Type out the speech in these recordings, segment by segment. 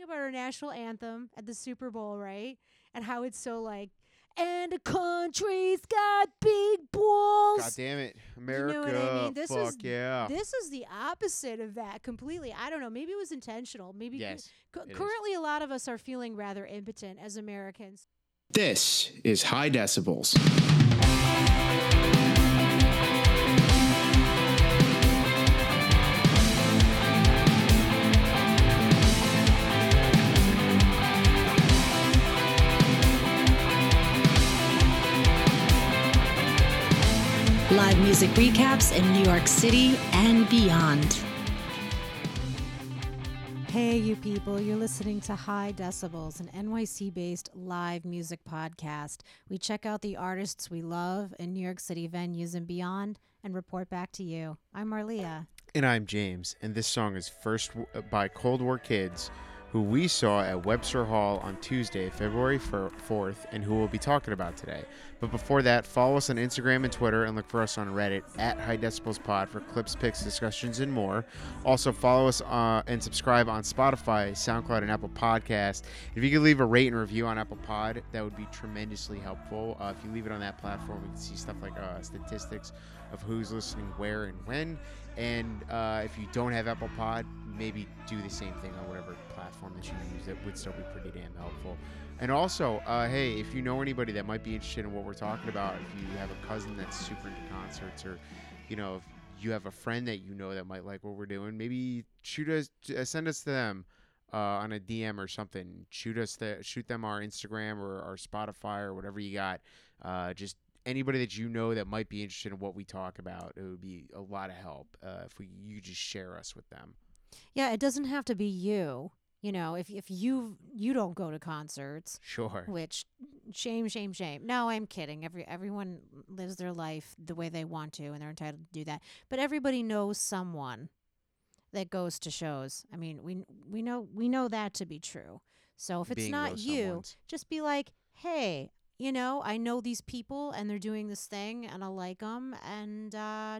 talking about our national anthem at the Super Bowl, right? And how it's so like, and the country's got big balls. God damn it. America. You know what I mean? This is the opposite of that completely. I don't know. Maybe it was intentional. Maybe currently a lot of us are feeling rather impotent as Americans. This is High Decibels. Live music recaps in New York City and beyond. Hey, you people, you're listening to High Decibels, an NYC-based live music podcast. We check out the artists we love in New York City venues and beyond and report back to you. I'm Marlia. And I'm James, and this song is First by Cold War Kids, who we saw at Webster Hall on Tuesday, February 4th, and who we'll be talking about today. But before that, follow us on Instagram and Twitter and look for us on Reddit at High Decibels Pod for clips, pics, discussions, and more. Also, follow us and subscribe on Spotify, SoundCloud, and Apple Podcasts. If you could leave a rate and review on Apple Pod, that would be tremendously helpful. If you leave it on that platform, we can see stuff like statistics of who's listening where and when. And if you don't have Apple Pod, maybe do the same thing on whatever platform that you use. That would still be pretty damn helpful. And also, hey, if you know anybody that might be interested in what we're talking about, if you have a cousin that's super into concerts, or you know, if you have a friend that you know that might like what we're doing, maybe send us to them on a DM or something. Shoot them our Instagram or our Spotify or whatever you got. Just anybody that you know that might be interested in what we talk about, it would be a lot of help if you just share us with them. Yeah, it doesn't have to be you. You know, if you don't go to concerts, sure. Which shame. No, I'm kidding. Everyone lives their life the way they want to, and they're entitled to do that. But everybody knows someone that goes to shows. I mean, we know that to be true. So if it's not you, just be like, hey, you know, I know these people and they're doing this thing and I like them, and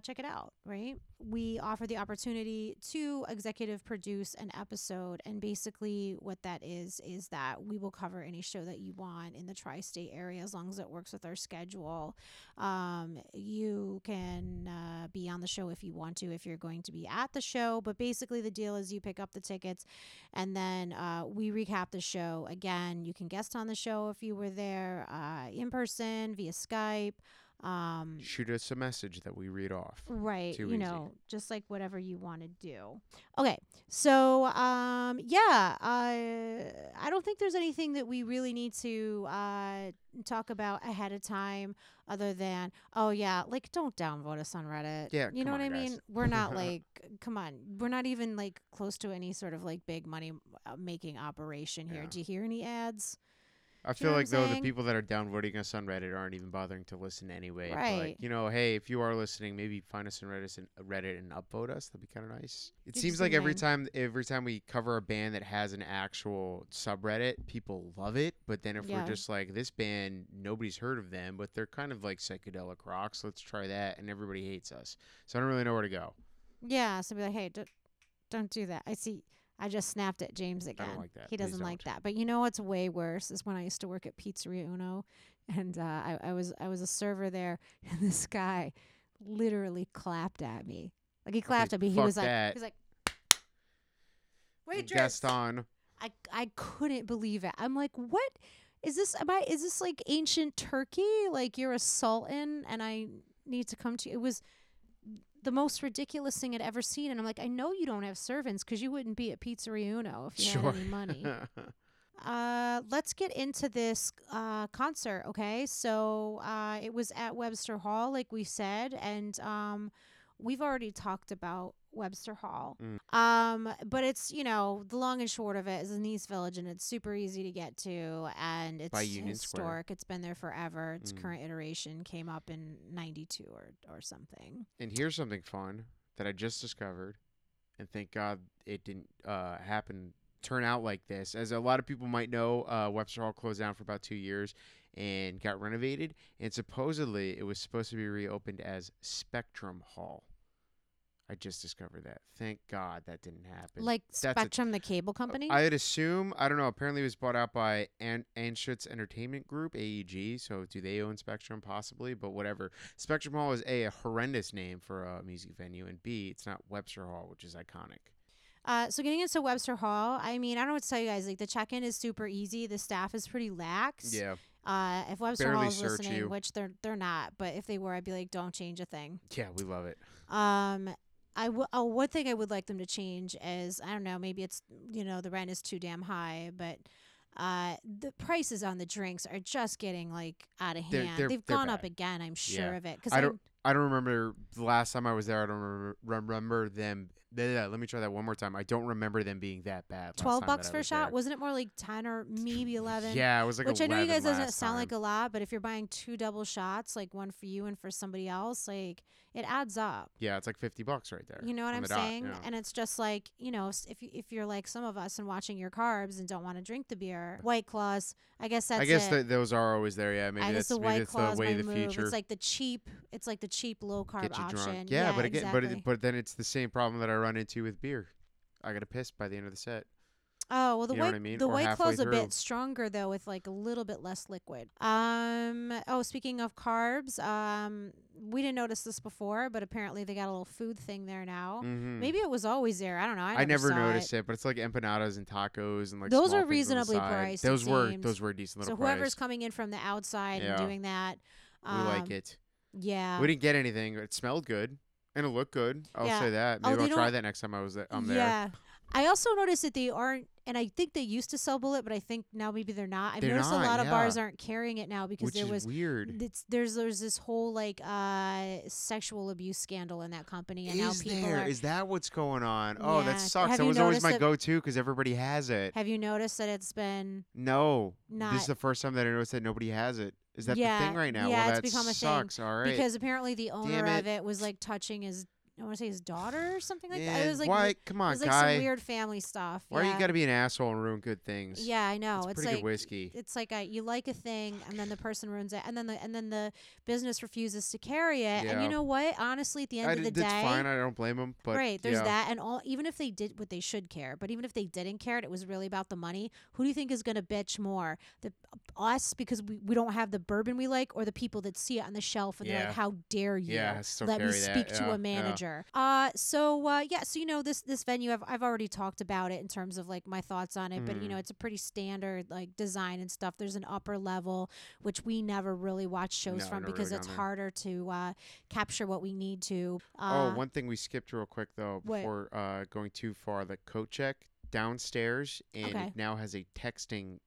check it out, right? We offer the opportunity to executive produce an episode, and basically what that is that we will cover any show that you want in the tri-state area as long as it works with our schedule. You can be on the show if you want to, if you're going to be at the show, but basically the deal is you pick up the tickets and then we recap the show. Again, you can guest on the show if you were there, in person, via Skype. Shoot us a message that we read off. Right. Too easy. You know, just like whatever you want to do. Okay. So, I don't think there's anything that we really need to talk about ahead of time other than, don't downvote us on Reddit. Yeah, you know what I mean? We're not like, come on. We're not even like close to any sort of like big money making operation here. Yeah. Do you hear any ads? I feel like, though, the people that are downvoting us on Reddit aren't even bothering to listen anyway. Right. But, like, you know, hey, if you are listening, maybe find us on Reddit and upvote us. That'd be kind of nice. It seems like every time we cover a band that has an actual subreddit, people love it. But then if we're just like, this band, nobody's heard of them, but they're kind of like psychedelic rock, so let's try that, and everybody hates us. So I don't really know where to go. Yeah, so be like, hey, don't do that. I see. I just snapped at James again. I don't like that. He doesn't like that. But you know what's way worse is when I used to work at Pizzeria Uno, and I was a server there, and this guy literally clapped at me. Like, he clapped at me. He was like, that. He's like, waitress. Gaston. I couldn't believe it. I'm like, what is this? Is this like ancient Turkey? Like, you're a sultan, and I need to come to you. It was the most ridiculous thing I'd ever seen. And I'm like, I know you don't have servants because you wouldn't be at Pizzeria Uno if you had any money. Let's get into this concert, okay? So it was at Webster Hall, like we said, and we've already talked about Webster Hall. But it's, you know, the long and short of it is in East Village, and it's super easy to get to, and it's historic. Square. It's been there forever. Its current iteration came up in 92 or something. And here's something fun that I just discovered, and thank God it didn't turn out like this. As a lot of people might know, Webster Hall closed down for about 2 years and got renovated, and supposedly it was supposed to be reopened as Spectrum Hall. I I just discovered that. Thank God that didn't happen. Like Spectrum, the cable company? I'd assume. I don't know. Apparently it was bought out by Anschutz Entertainment Group, AEG. So do they own Spectrum? Possibly, but whatever. Spectrum Hall is A, a horrendous name for a music venue, and B, it's not Webster Hall, which is iconic. So getting into Webster Hall, I mean, I don't know what to tell you guys. Like, the check-in is super easy. The staff is pretty lax. Yeah. If Webster Barely Hall is listening, you. Which they're not, but if they were, I'd be like, don't change a thing. Yeah, we love it. One thing I would like them to change is, I don't know, maybe it's, you know, the rent is too damn high, but the prices on the drinks are just getting, like, out of hand. They've gone up again, I'm sure of it. 'Cause I don't remember the last time I was there. I don't remember them. Let me try that one more time. I don't remember them being that bad. $12 for a shot? Wasn't it more like 10 or maybe 11? Yeah, it was like 11. Which I know you guys doesn't sound like a lot, but if you're buying two double shots, like one for you and for somebody else, like it adds up. Yeah, it's like $50 right there. You know what I'm saying? Yeah. And it's just like, you know, if you're like some of us and watching your carbs and don't want to drink the beer, White Claws, I guess those are always there. Yeah, maybe that's the White Claws way of the future. It's like the cheap. It's like the cheap low carb option. Yeah, but again, exactly. but then it's the same problem that I run into with beer. I got to piss by the end of the set. Oh, well, the White Claw's a bit stronger though, with like a little bit less liquid. Speaking of carbs, we didn't notice this before, but apparently they got a little food thing there now. Mm-hmm. Maybe it was always there. I don't know. I never noticed it, but it's like empanadas and tacos and like those are reasonably priced. Those were decent little. So whoever's coming in from the outside and doing that, we like it. Yeah. We didn't get anything. It smelled good and it looked good. I'll say that. Maybe I'll try that next time I'm there. Yeah. I also noticed that they aren't, and I think they used to sell Bullet, but I think now maybe they're not. I've noticed a lot of bars aren't carrying it now because Which is weird. There's this whole like sexual abuse scandal in that company, and now people are. Is that what's going on? Yeah. Oh, that sucks. That was always my go-to because everybody has it. Have you noticed that it's been? No, this is the first time that I noticed that nobody has it. Is that the thing right now? Yeah, well, it's become a sucks. Thing. All right. Because apparently the owner of it was like touching his. I want to say his daughter or something like that. It was like, why? Come on, it was like guy. Some weird family stuff. Why you got to be an asshole and ruin good things? Yeah, I know. It's pretty like, good whiskey. It's like you like a thing, and then the person ruins it, and then the business refuses to carry it. Yeah. And you know what? Honestly, at the end of the day, it's fine. I don't blame them. But right, there's that, and all. Even if they did what they should care, but even if they didn't care, it was really about the money. Who do you think is going to bitch more? Us because we don't have the bourbon we like, or the people that see it on the shelf and they're like, "How dare you? Let me speak to a manager." Yeah. So you know this venue I've already talked about it in terms of like my thoughts on it, but you know it's a pretty standard like design and stuff. There's an upper level which we never really watch shows from because it's harder to capture what we need to. One thing we skipped real quick though before going too far, the coat check downstairs, and it now has a texting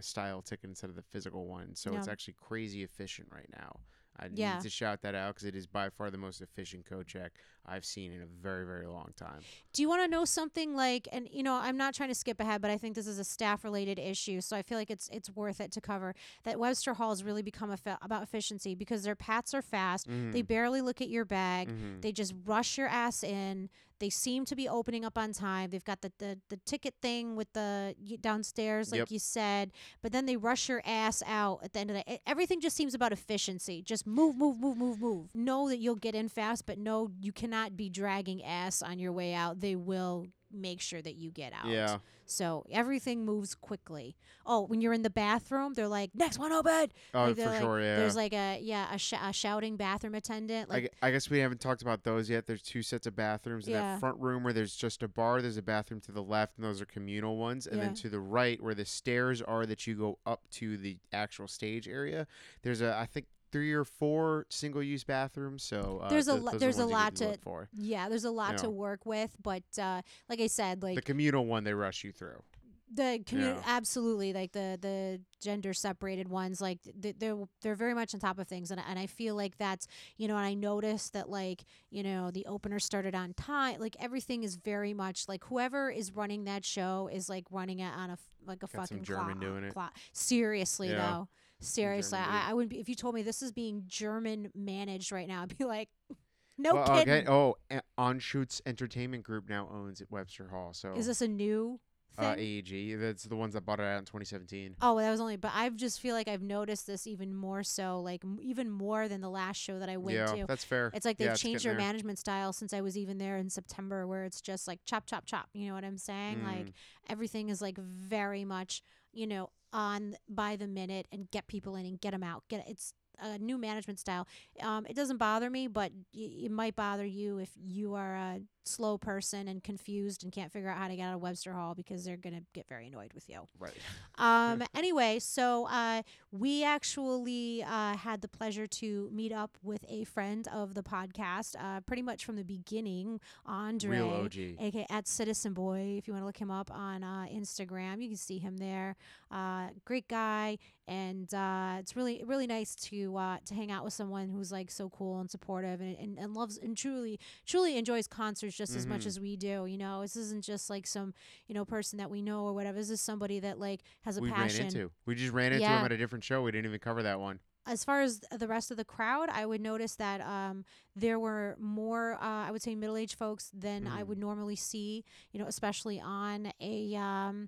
style ticket instead of the physical one, so it's actually crazy efficient right now. I need to shout that out because it is by far the most efficient coat check I've seen in a very, very long time. Do you want to know something like, and you know, I'm not trying to skip ahead, but I think this is a staff-related issue, so I feel like it's worth it to cover that Webster Hall has really become about efficiency because their pats are fast. Mm-hmm. They barely look at your bag. Mm-hmm. They just rush your ass in. They seem to be opening up on time. They've got the ticket thing with the downstairs, like you said, but then they rush your ass out at the end of the day. Everything just seems about efficiency. Just move. Know that you'll get in fast, but no, you cannot be dragging ass on your way out. They will make sure that you get out. Yeah. So everything moves quickly. Oh, when you're in the bathroom, they're like, next one open. Oh, like, for like, sure, yeah. There's like a shouting bathroom attendant. Like, I guess we haven't talked about those yet. There's two sets of bathrooms. In that front room where there's just a bar, there's a bathroom to the left, and those are communal ones. And then to the right, where the stairs are that you go up to the actual stage area, there's I think 3 or 4 single-use bathrooms, so there's a lot to work with, but like I said, like the communal one, they rush you through. The community, absolutely, like the gender-separated ones, like they're very much on top of things, and I feel like that's, you know, and I noticed that, like, you know, the opener started on time, like everything is very much like whoever is running that show is like running it on a fucking German doing it. Seriously though. Seriously, I wouldn't be, if you told me this is being German managed right now, I'd be like, no kidding. Okay. Anschutz Entertainment Group now owns Webster Hall. So is this a new thing? AEG. That's the ones that bought it out in 2017. Oh, that was only. But I just feel like I've noticed this even more so, like even more than the last show that I went to. Yeah, that's fair. It's like they've changed their management style since I was even there in September, where it's just like chop, chop, chop. You know what I'm saying? Like everything is like very much, you know, on by the minute and get people in and get them out. It's a new management style. It doesn't bother me, but it might bother you if you are a slow person and confused and can't figure out how to get out of Webster Hall, because they're going to get very annoyed with you. Right. Anyway, so we actually had the pleasure to meet up with a friend of the podcast pretty much from the beginning, Andre. Real OG. AKA at Citizen Boy. If you want to look him up on Instagram, you can see him there. Great guy. And it's really, really nice to hang out with someone who's like so cool and supportive and loves and truly enjoys concerts just as much as we do. You know, this isn't just like some, you know, person that we know or whatever. This is somebody that like has a passion. We just ran into him at a different show. We didn't even cover that one. As far as the rest of the crowd, I would notice that there were more, I would say, middle-aged folks than I would normally see, you know, especially on a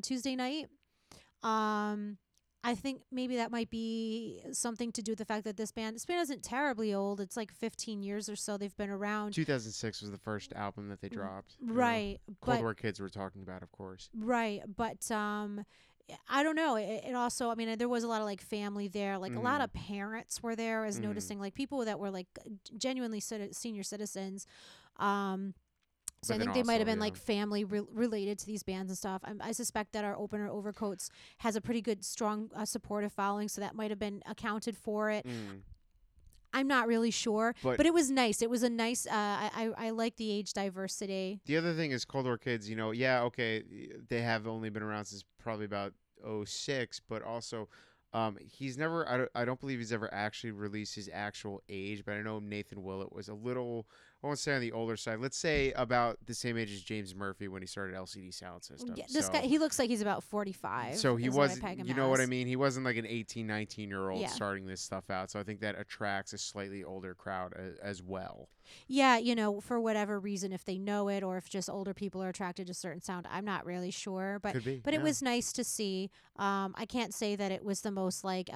Tuesday night. I think maybe that might be something to do with the fact that this band isn't terribly old. It's like 15 years or so. They've been around. 2006 was the first album that they dropped. Right. You know, Cold War Kids we're talking about, of course. Right. But I don't know. It also, I mean, there was a lot of like family there. Like a lot of parents were there. I was noticing like people that were like genuinely senior citizens. So I think they might have been like family related to these bands and stuff. I suspect that our opener Overcoats has a pretty good, strong, supportive following, so that might have been accounted for it. I'm not really sure, but it was nice. It was a nice. I like the age diversity. The other thing is Cold War Kids. You know, yeah, okay, they have only been around since probably about 2006, but also. He's never, I don't believe he's ever actually released his actual age, but I know Nathan Willett was a little, I won't say on the older side, let's say about the same age as James Murphy when he started LCD Sound System. Yeah, this guy, he looks like he's about 45. So he was, you know what I mean? He wasn't like an 18, 19-year-old starting this stuff out. So I think that attracts a slightly older crowd as well. Yeah, you know, for whatever reason, if they know it or if just older people are attracted to certain sound, I'm not really sure. But it was nice to see. I can't say that it was the most like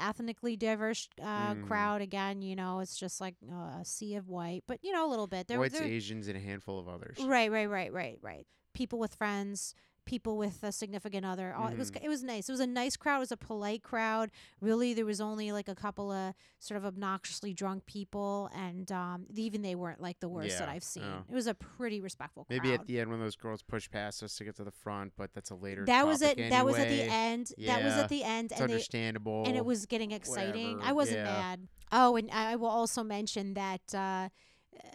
ethnically diverse crowd. Again, you know, it's just like a sea of white, but you know, a little bit. Whites, Asians, and a handful of others. Right. People with friends. People with a significant other. It was nice. It was a nice crowd. It was a polite crowd. Really, there was only like a couple of sort of obnoxiously drunk people, and even they weren't like the worst that I've seen. Oh. It was a pretty respectful crowd. Maybe at the end when those girls pushed past us to get to the front, but that's a later topic anyway. That was at the end. Yeah. That was at the end. It's understandable. And it was getting exciting. Whatever. I wasn't mad. Oh, and I will also mention that...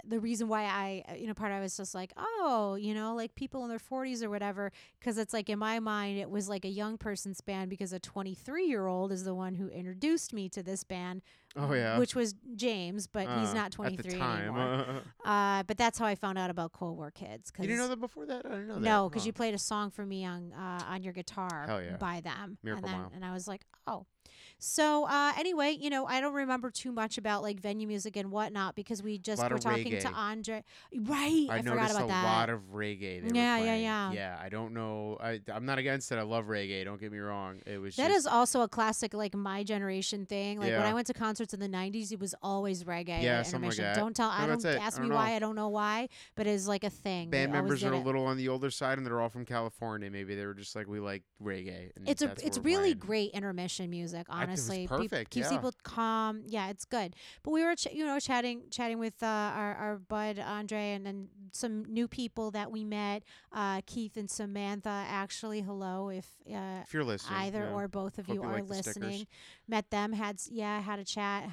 the reason why I was just like, oh, you know, like people in their 40s or whatever, because it's like in my mind it was like a young person's band, because a 23-year-old is the one who introduced me to this band. Oh yeah, which was James, but he's not 23 anymore. But that's how I found out about Cold War Kids. Cause you didn't know that before that? I didn't know that. No, because you played a song for me on your guitar by them, Miracle Mile. And I was like, oh. So anyway, you know, I don't remember too much about like venue music and whatnot, because we just were talking to Andre. Right, I forgot about that. A lot of reggae. Yeah. I don't know. I'm not against it. I love reggae. Don't get me wrong. It was that is also a classic like my generation thing. Like when I went to concerts in the '90s, it was always reggae. Yeah, something like that. Don't tell. No, I don't ask me why. I don't know why, but it's like a thing. Band members are a little on the older side, and they're all from California. Maybe they were just like, we like reggae. And it's really great intermission music. Honestly, perfect. Keeps people calm. Yeah, it's good. But we were chatting with our bud Andre, and then some new people that we met, Keith and Samantha. Actually, hello if you're listening, either or both of you are listening. Met them, had a chat,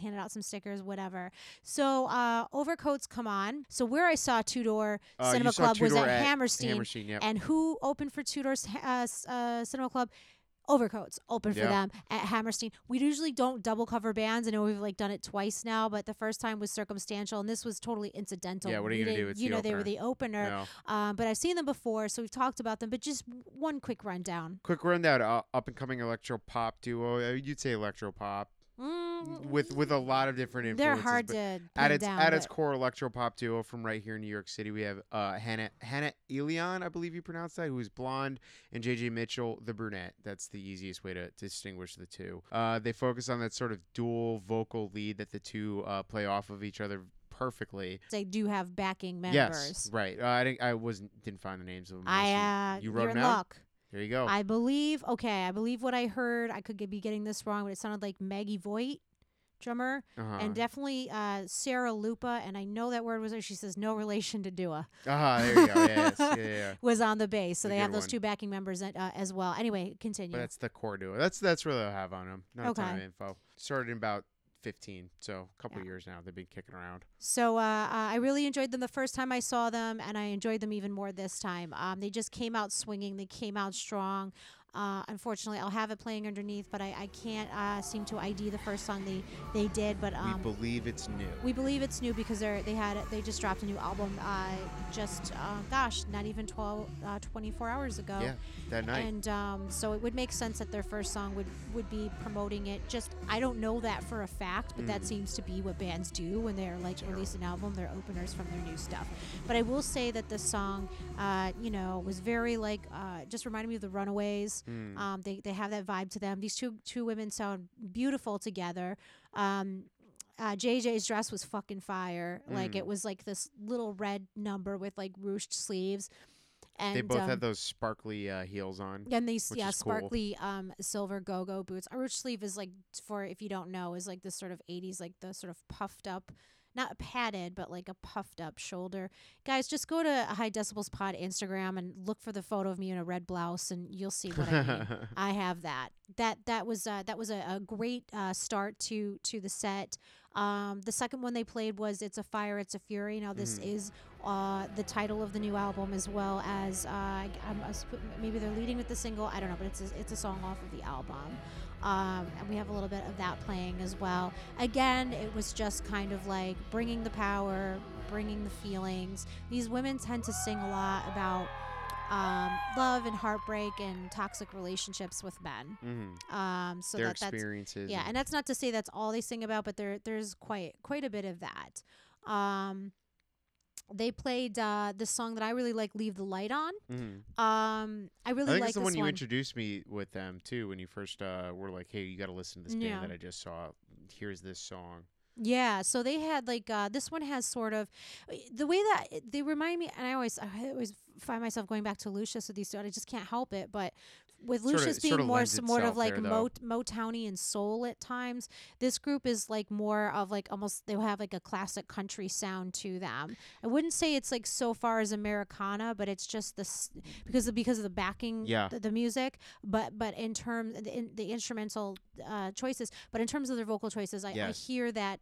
handed out some stickers, whatever. So Overcoats come on. So where I saw Two Door Cinema Club was at Hammerstein. Yep. And who opened for Two Door Cinema Club? Overcoats open for them at Hammerstein. We usually don't double cover bands. I know we've like done it twice now, but the first time was circumstantial, and this was totally incidental. Yeah, what are you going to do? It's the opener. They were the opener. No. But I've seen them before, so we've talked about them. But just one quick rundown. Up and coming electro pop duo. You'd say electro pop. with a lot of different influences. They're hard to pin down. At its core, electropop duo from right here in New York City, we have Hannah Elion, I believe you pronounce that, who is blonde, and J.J. Mitchell, the brunette. That's the easiest way to distinguish the two. They focus on that sort of dual vocal lead that the two play off of each other perfectly. They do have backing members. Yes, right. I didn't find the names of them. You wrote them out? There you go. I believe what I heard, I could be getting this wrong, but it sounded like Maggie Voigt, drummer, and definitely Sarah Lupa, and I know that word was there. She says no relation to Dua. There you go. Yes. Yeah. Was on the bass, so they have those two backing members as well. Anyway, continue. But that's the core duo. That's really what I have on them. Not a ton of info. Started in about 15, so a couple of years now. They've been kicking around. So I really enjoyed them the first time I saw them, and I enjoyed them even more this time. They just came out swinging. They came out strong. Unfortunately, I'll have it playing underneath, but I can't seem to ID the first song they did. But we believe it's new. We believe it's new because they just dropped a new album. Not even 24 hours ago. Yeah, that night. And so it would make sense that their first song would be promoting it. Just I don't know that for a fact, but that seems to be what bands do when they're like release an album. They're openers from their new stuff. But I will say that this song, was very like just reminded me of The Runaways. They have that vibe to them. These two women sound beautiful together. JJ's dress was fucking fire. Like it was like this little red number with like ruched sleeves. And they both had those sparkly heels on. And these sparkly cool. Silver go-go boots. A ruched sleeve is like, for if you don't know, is like this sort of 80s, like the sort of puffed up, not padded, but like a puffed up shoulder. Guys, just go to High Decibels Pod Instagram and look for the photo of me in a red blouse, and you'll see what I mean. I have that. That was a great start to the set. The second one they played was "It's a Fire, It's a Fury." Now this is the title of the new album, as well as maybe they're leading with the single. I don't know, but it's a song off of the album. And we have a little bit of that playing as well. Again, it was just kind of like bringing the power, bringing the feelings. These women tend to sing a lot about love and heartbreak and toxic relationships with men. So their experiences. Yeah, and that's not to say that's all they sing about, but there's quite a bit of that. They played this song that I really like, "Leave the Light On." I think like this one. You introduced me with them too when you first were like, "Hey, you got to listen to this band that I just saw. Here's this song." Yeah, so they had like this one has sort of the way that they remind me, and I always find myself going back to Lucius with these two. I just can't help it, but with Lucius being more of like Motowny and soul at times, this group is like more of like almost they'll have like a classic country sound to them. I wouldn't say it's like so far as Americana, but it's just this because of the backing, the music. But in terms the instrumental choices, but in terms of their vocal choices, I hear that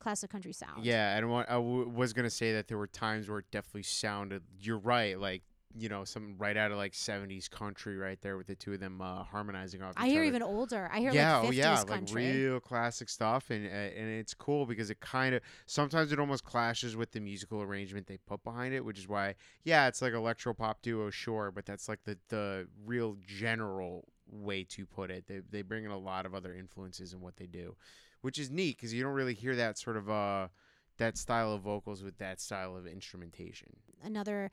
classic country sound. Yeah, and I was gonna say that there were times where it definitely sounded. You're right, like. Something right out of like 70s country right there with the two of them harmonizing off each other. I hear even older. I hear like 50s country. Yeah, like real classic stuff. And it's cool because it kind of, sometimes it almost clashes with the musical arrangement they put behind it, which is why, it's like electropop duo, sure, but that's like the real general way to put it. They bring in a lot of other influences in what they do, which is neat because you don't really hear that sort of... that style of vocals with that style of instrumentation. Another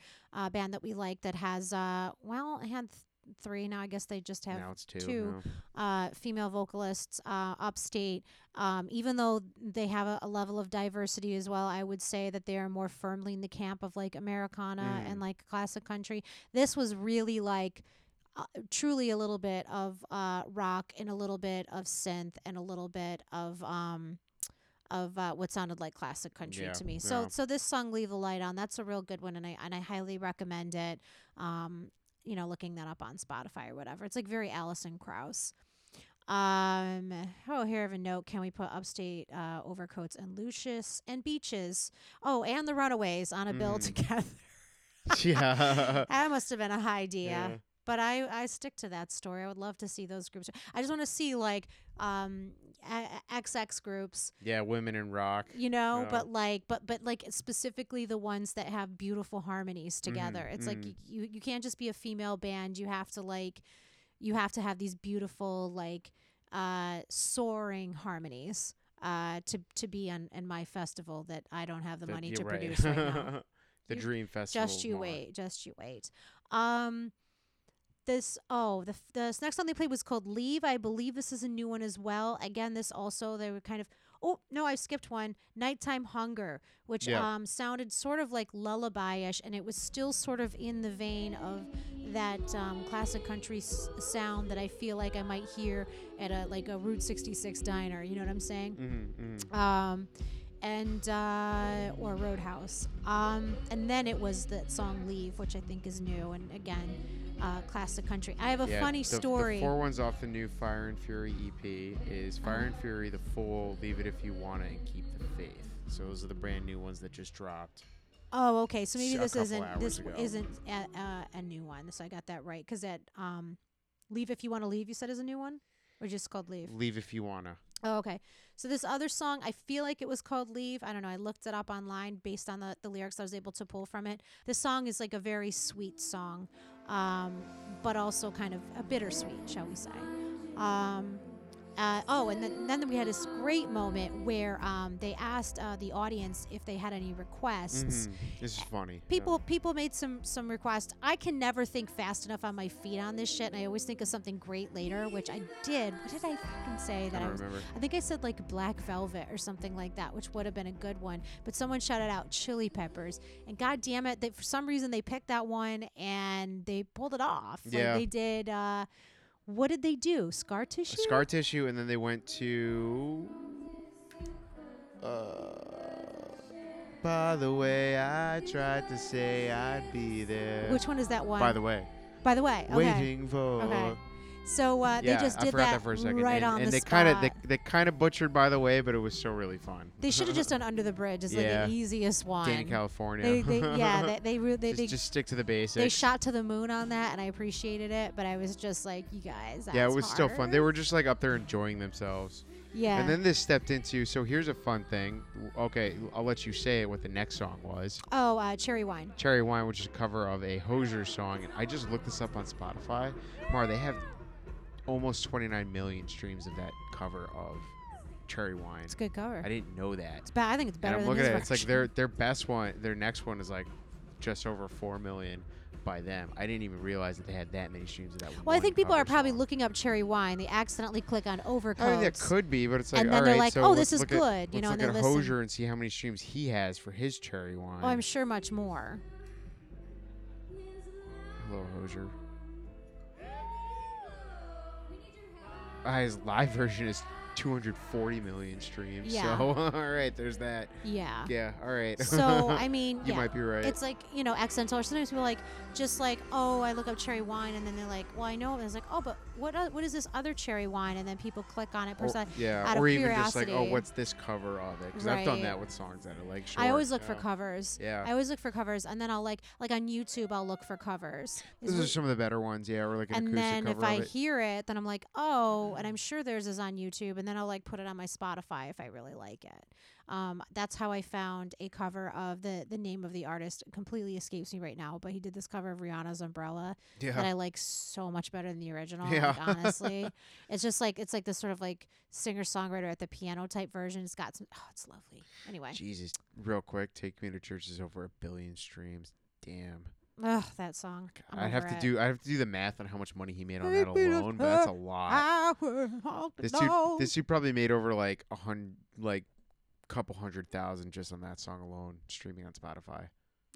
band that we like that has, it had three. Now I guess they just have two female vocalists, Upstate. Even though they have a level of diversity as well, I would say that they are more firmly in the camp of like Americana and like classic country. This was really like... truly a little bit of rock and a little bit of synth and a little bit of what sounded like classic country to me. So this song, "Leave the Light On," that's a real good one, and I highly recommend it. Looking that up on Spotify or whatever. It's like very Alison Krauss. Here I have a note. Can we put Upstate, Overcoats, and Lucius and Beaches? Oh, and The Runaways on a bill together. That must have been a high idea. Yeah. But I stick to that story. I would love to see those groups. I just want to see like XX groups. Yeah, women in rock. But specifically the ones that have beautiful harmonies together. It's like you can't just be a female band. You have to have these beautiful like soaring harmonies to be in my festival that I don't have the money to produce right now. The Dream Festival. Just you wait. Just you wait. This next song they played was called Leave. I believe this is a new one as well. Again, this also, they were kind of, oh, no, I skipped one. Nighttime Hunger, which sounded sort of like lullaby-ish, and it was still sort of in the vein of that classic country sound that I feel like I might hear at a Route 66 diner. You know what I'm saying? Mm-hmm, mm-hmm. Or Roadhouse. And then it was that song Leave, which I think is new, and again, classic country. I have a funny story. The four ones off the new Fire and Fury EP is Fire and Fury, The Fool, Leave It If You Want It, and Keep the Faith. So those are the brand new ones that just dropped. Oh, okay. So maybe this isn't a new one. So I got that right, because that Leave If You Want to Leave, you said, is a new one, or just called Leave? Leave If You Wanna. Oh, okay. So this other song, I feel like it was called Leave. I don't know. I looked it up online based on the lyrics I was able to pull from it. This song is like a very sweet song, but also kind of a bittersweet, shall we say. And then we had this great moment where they asked the audience if they had any requests. Mm-hmm. This is funny. People made some requests. I can never think fast enough on my feet on this shit, and I always think of something great later, which I did. What did I fucking say? I don't remember. I think I said like Black Velvet or something like that, which would have been a good one. But someone shouted out Chili Peppers, and God damn it, for some reason they picked that one and they pulled it off. Yeah, like they did. What did they do? Scar Tissue? Scar Tissue, and then they went to... By the way, I tried to say I'd be there. Which one is that one? By the way. Okay. Waiting for... Okay. So they just did that for a second. Right and, on and the spot. And they kind of butchered By the Way, but it was so really fun. They should have just done Under the Bridge as like the easiest one. Dana California. They just stick to the basics. They shot to the moon on that, and I appreciated it, but I was just like, you guys, that's it was hard. Still fun. They were just like up there enjoying themselves. Yeah. And then this stepped into, so here's a fun thing. Okay, I'll let you say it, what the next song was. Oh, Cherry Wine. Cherry Wine, which is a cover of a Hozier song, and I just looked this up on Spotify. Mar, they have... almost 29 million streams of that cover of Cherry Wine. It's a good cover. I didn't know that. I think it's better than this. And I'm looking at it. It's like their best one, their next one is like just over 4 million by them. I didn't even realize that they had that many streams of that one. Well, I think people are probably looking up Cherry Wine. They accidentally click on Overcoats. I mean, that could be, but it's like, all right. And then they're like, so oh, this is good. Let's look at Hozier and see how many streams he has for his Cherry Wine. Oh, I'm sure much more. Hello, Hozier. His live version is 240 million streams. Yeah. So, all right, there's that. Yeah. Yeah, all right. So, I mean, you might be right. It's like, accidental. Sometimes people I look up Cherry Wine, and then they're like, well, I know. And it's like, oh, but what is this other Cherry Wine? And then people click on it. Out of curiosity. Just like, oh, what's this cover of it? Because I've done that with songs that are like short. I always look for covers. Yeah. I always look for covers, and then I'll like on YouTube, I'll look for covers. Those are some of the better ones, yeah, or like an acoustic cover of it. And then if I hear it, then I'm like, oh, and I'm sure theirs is on YouTube, and then I'll like put it on my Spotify if I really like it. That's how I found a cover of the name of the artist completely escapes me right now, but he did this cover of Rihanna's Umbrella that I like so much better than the original. Yeah. Like, honestly, it's just like it's like this sort of like singer songwriter at the piano type version. It's got some. Oh, it's lovely. Anyway, Jesus, real quick, Take Me to Church is over 1 billion streams. Damn. Ugh, that song. I have to do the math on how much money he made on that alone, but that's a lot. This dude probably made over like couple 100,000 just on that song alone, streaming on Spotify.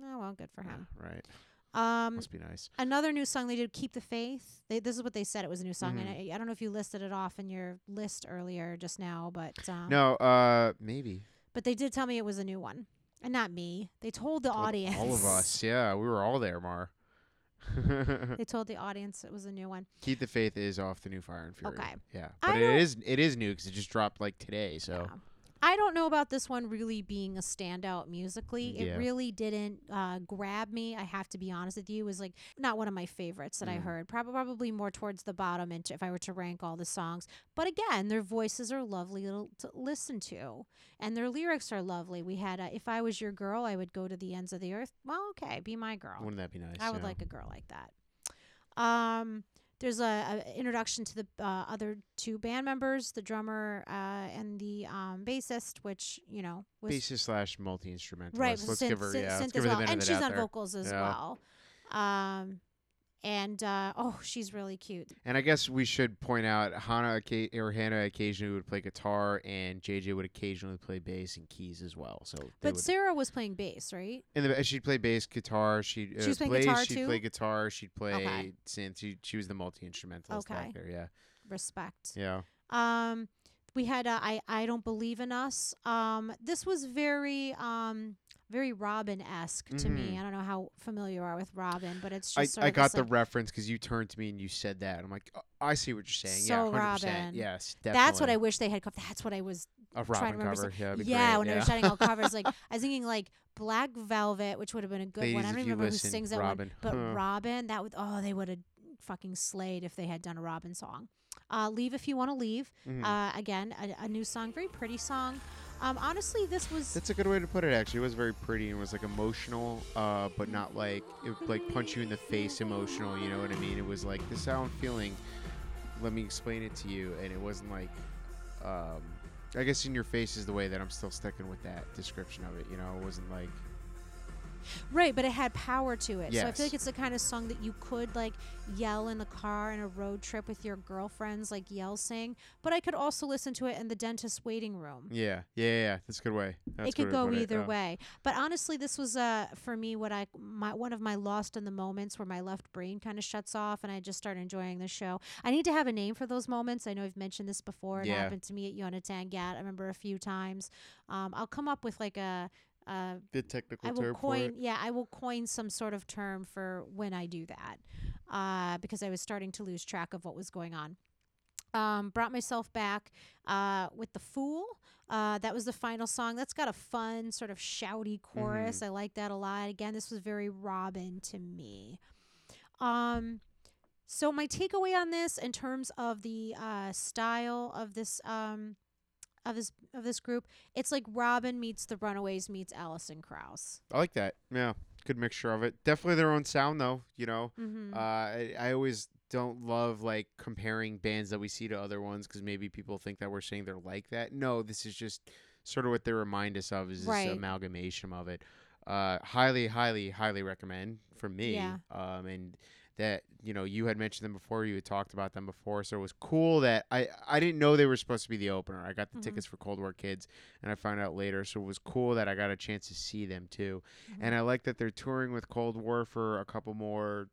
Oh well, good for him. Right. Must be nice. Another new song they did, Keep the Faith. This is what they said, it was a new song. Mm-hmm. And I don't know if you listed it off in your list earlier just now, but no, maybe. But they did tell me it was a new one. And not me. They told the audience. All of us, yeah. We were all there, Mar. They told the audience it was a new one. Keep the Faith is off the new Fire and Fury. Okay. Yeah. But it is new because it just dropped like today, so. Yeah. I don't know about this one really being a standout musically. Yeah. It really didn't grab me. I have to be honest with you. It was like not one of my favorites that I heard. Probably more towards the bottom if I were to rank all the songs. But again, their voices are lovely to listen to. And their lyrics are lovely. We had If I Was Your Girl, I Would Go to the Ends of the Earth. Well, okay, be my girl. Wouldn't that be nice? I would like a girl like that. There's a introduction to the other two band members, the drummer and the bassist, which, you know, was bassist slash multi-instrumentalist. Right, let's give her, yeah, let's give her the benefit. And she's on vocals as well. And oh, she's really cute. And I guess we should point out Hannah occasionally would play guitar, and JJ would occasionally play bass and keys as well. So, but Sarah was playing bass, right? And she played bass, guitar. She was playing guitar too. She'd play guitar. She'd play synth. She was the multi-instrumentalist actor. Yeah. Respect. Yeah. We had I Don't Believe in Us. This was very very Robin-esque to me. I don't know how familiar you are with Robin, but it's just I got the reference because you turned to me and you said that. And I'm like, oh, I see what you're saying. So yeah, 100%. Robin. Yes, definitely. That's what I wish they had. That's what I was trying to remember. Cover. Yeah, when they were shouting all covers. Like, I was thinking like Black Velvet, which would have been a good one. I don't remember who sings that one. But Robin, that would, they would have fucking slayed if they had done a Robin song. Leave If You Want to Leave. Again, a new song, very pretty song. Honestly, this was... That's a good way to put it, actually. It was very pretty and was, like, emotional, but not, like, it would, like, punch you in the face emotional, you know what I mean? It was, like, this is how I'm feeling. Let me explain it to you. And it wasn't, like, I guess in your face is the way that I'm still sticking with that description of it, you know? It wasn't, like... Right, but it had power to it. Yes. So I feel like it's the kind of song that you could, like, yell in the car on a road trip with your girlfriends, like, yell sing. But I could also listen to it in the dentist's waiting room. Yeah. That's a good way. It could go either way. But honestly, this was, for me, one of my lost in the moments where my left brain kind of shuts off and I just start enjoying the show. I need to have a name for those moments. I know I've mentioned this before. It happened to me at Yonatan Gat. I remember a few times. I'll come up with, like, a... the technical term for it. Yeah, I will coin some sort of term for when I do that, because I was starting to lose track of what was going on. Brought myself back with The Fool. That was the final song. That's got a fun sort of shouty chorus. I like that a lot. Again, this was very Robin to me. So my takeaway on this in terms of the style of this this group, it's like Robin meets The Runaways meets Alison Krauss. I like that. Yeah, good mixture of it. Definitely their own sound, though, you know. I always don't love, like, comparing bands that we see to other ones, because maybe people think that we're saying they're like that. No, this is just sort of what they remind us of, is this amalgamation of it. Highly recommend for me. And that, you know, you had mentioned them before, you had talked about them before, so it was cool that I didn't know they were supposed to be the opener. I got the tickets for Cold War Kids, and I found out later, so it was cool that I got a chance to see them too. And I like that they're touring with Cold War for a couple more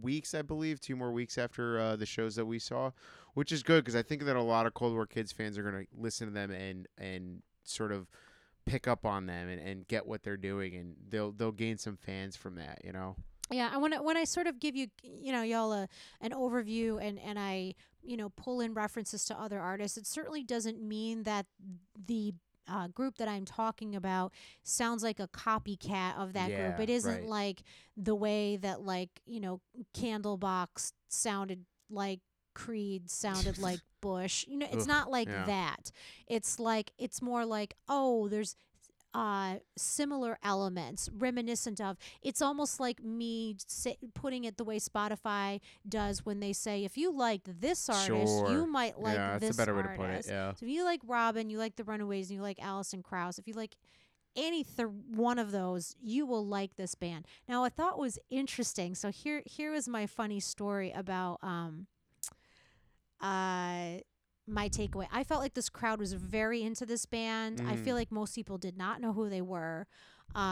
weeks, I believe, 2 more weeks after the shows that we saw, which is good, because I think that a lot of Cold War Kids fans are going to listen to them and sort of pick up on them and get what they're doing, and they'll gain some fans from that, you know? Yeah, I when I sort of give y'all an overview and I, pull in references to other artists, it certainly doesn't mean that the group that I'm talking about sounds like a copycat of that group. It isn't like the way that, like, Candlebox sounded like Creed sounded like Bush. It's not like that. It's like, it's more like, there's similar elements reminiscent of. It's almost like me putting it the way Spotify does when they say, if you like this artist, you might like this artist. That's a better way to put it. Yeah. So if you like Robin, you like The Runaways, and you like Alison Krauss, if you like any one of those, you will like this band. Now, I thought was interesting. So here is my funny story about my takeaway. I felt like this crowd was very into this band. I feel like most people did not know who they were.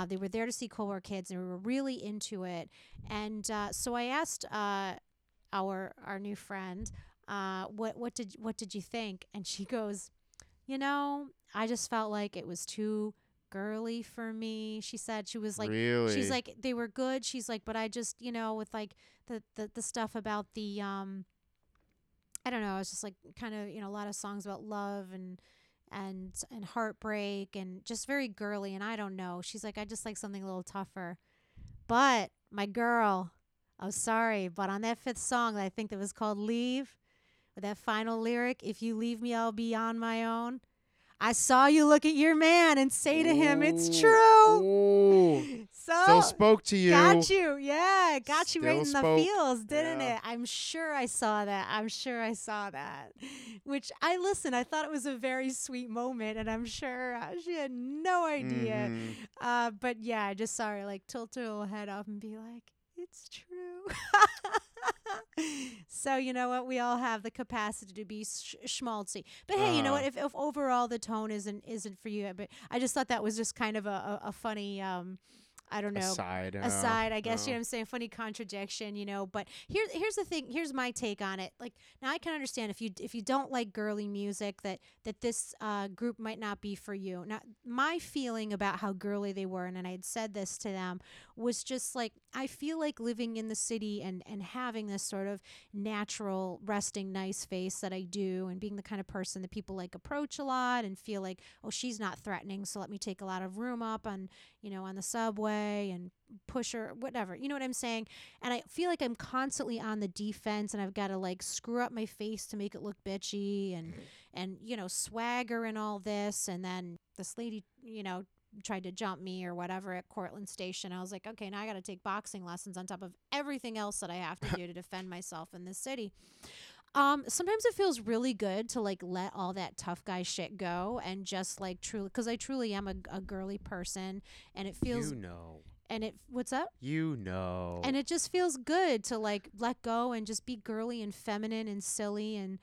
They were there to see Cold War Kids, and they were really into it. And so I asked our new friend, what did you think? And she goes, I just felt like it was too girly for me. She said, she was like, really? She's like, they were good. She's like, but I just, with like the stuff about the I don't know. It's just like kind of, a lot of songs about love and heartbreak and just very girly. And I don't know. She's like, I just like something a little tougher. But my girl, I'm sorry, but on that 5th song, I think that was called Leave, with that final lyric, if you leave me, I'll be on my own. I saw you look at your man and say to him, it's true. Ooh. So spoke to you. Got you. Yeah. Got you right in the feels, didn't it? I'm sure I saw that. Which I thought it was a very sweet moment, and I'm sure she had no idea. Mm. But yeah, I just saw her like tilt her little head up and be like, it's true. So you know what? We all have the capacity to be schmaltzy. But hey, you know what? If overall the tone isn't for you, but I just thought that was just kind of a funny, I don't know, aside. I guess you know what I'm saying. Funny contradiction, you know. But here's the thing. Here's my take on it. Like now, I can understand if you don't like girly music, that this group might not be for you. Now, my feeling about how girly they were, and I had said this to them, was just like I feel like living in the city and having this sort of natural, resting, nice face that I do, and being the kind of person that people like approach a lot and feel like, oh, she's not threatening, so let me take a lot of room up on on the subway. And push her, whatever, you know what I'm saying? And I feel like I'm constantly on the defense, and I've got to like screw up my face to make it look bitchy and swagger and all this. And then this lady tried to jump me or whatever at Cortland Station. I was like, okay, now I got to take boxing lessons on top of everything else that I have to do to defend myself in this city. Sometimes it feels really good to like let all that tough guy shit go and just like truly, because I truly am a girly person, and it feels what's up? And it just feels good to like let go and just be girly and feminine and silly and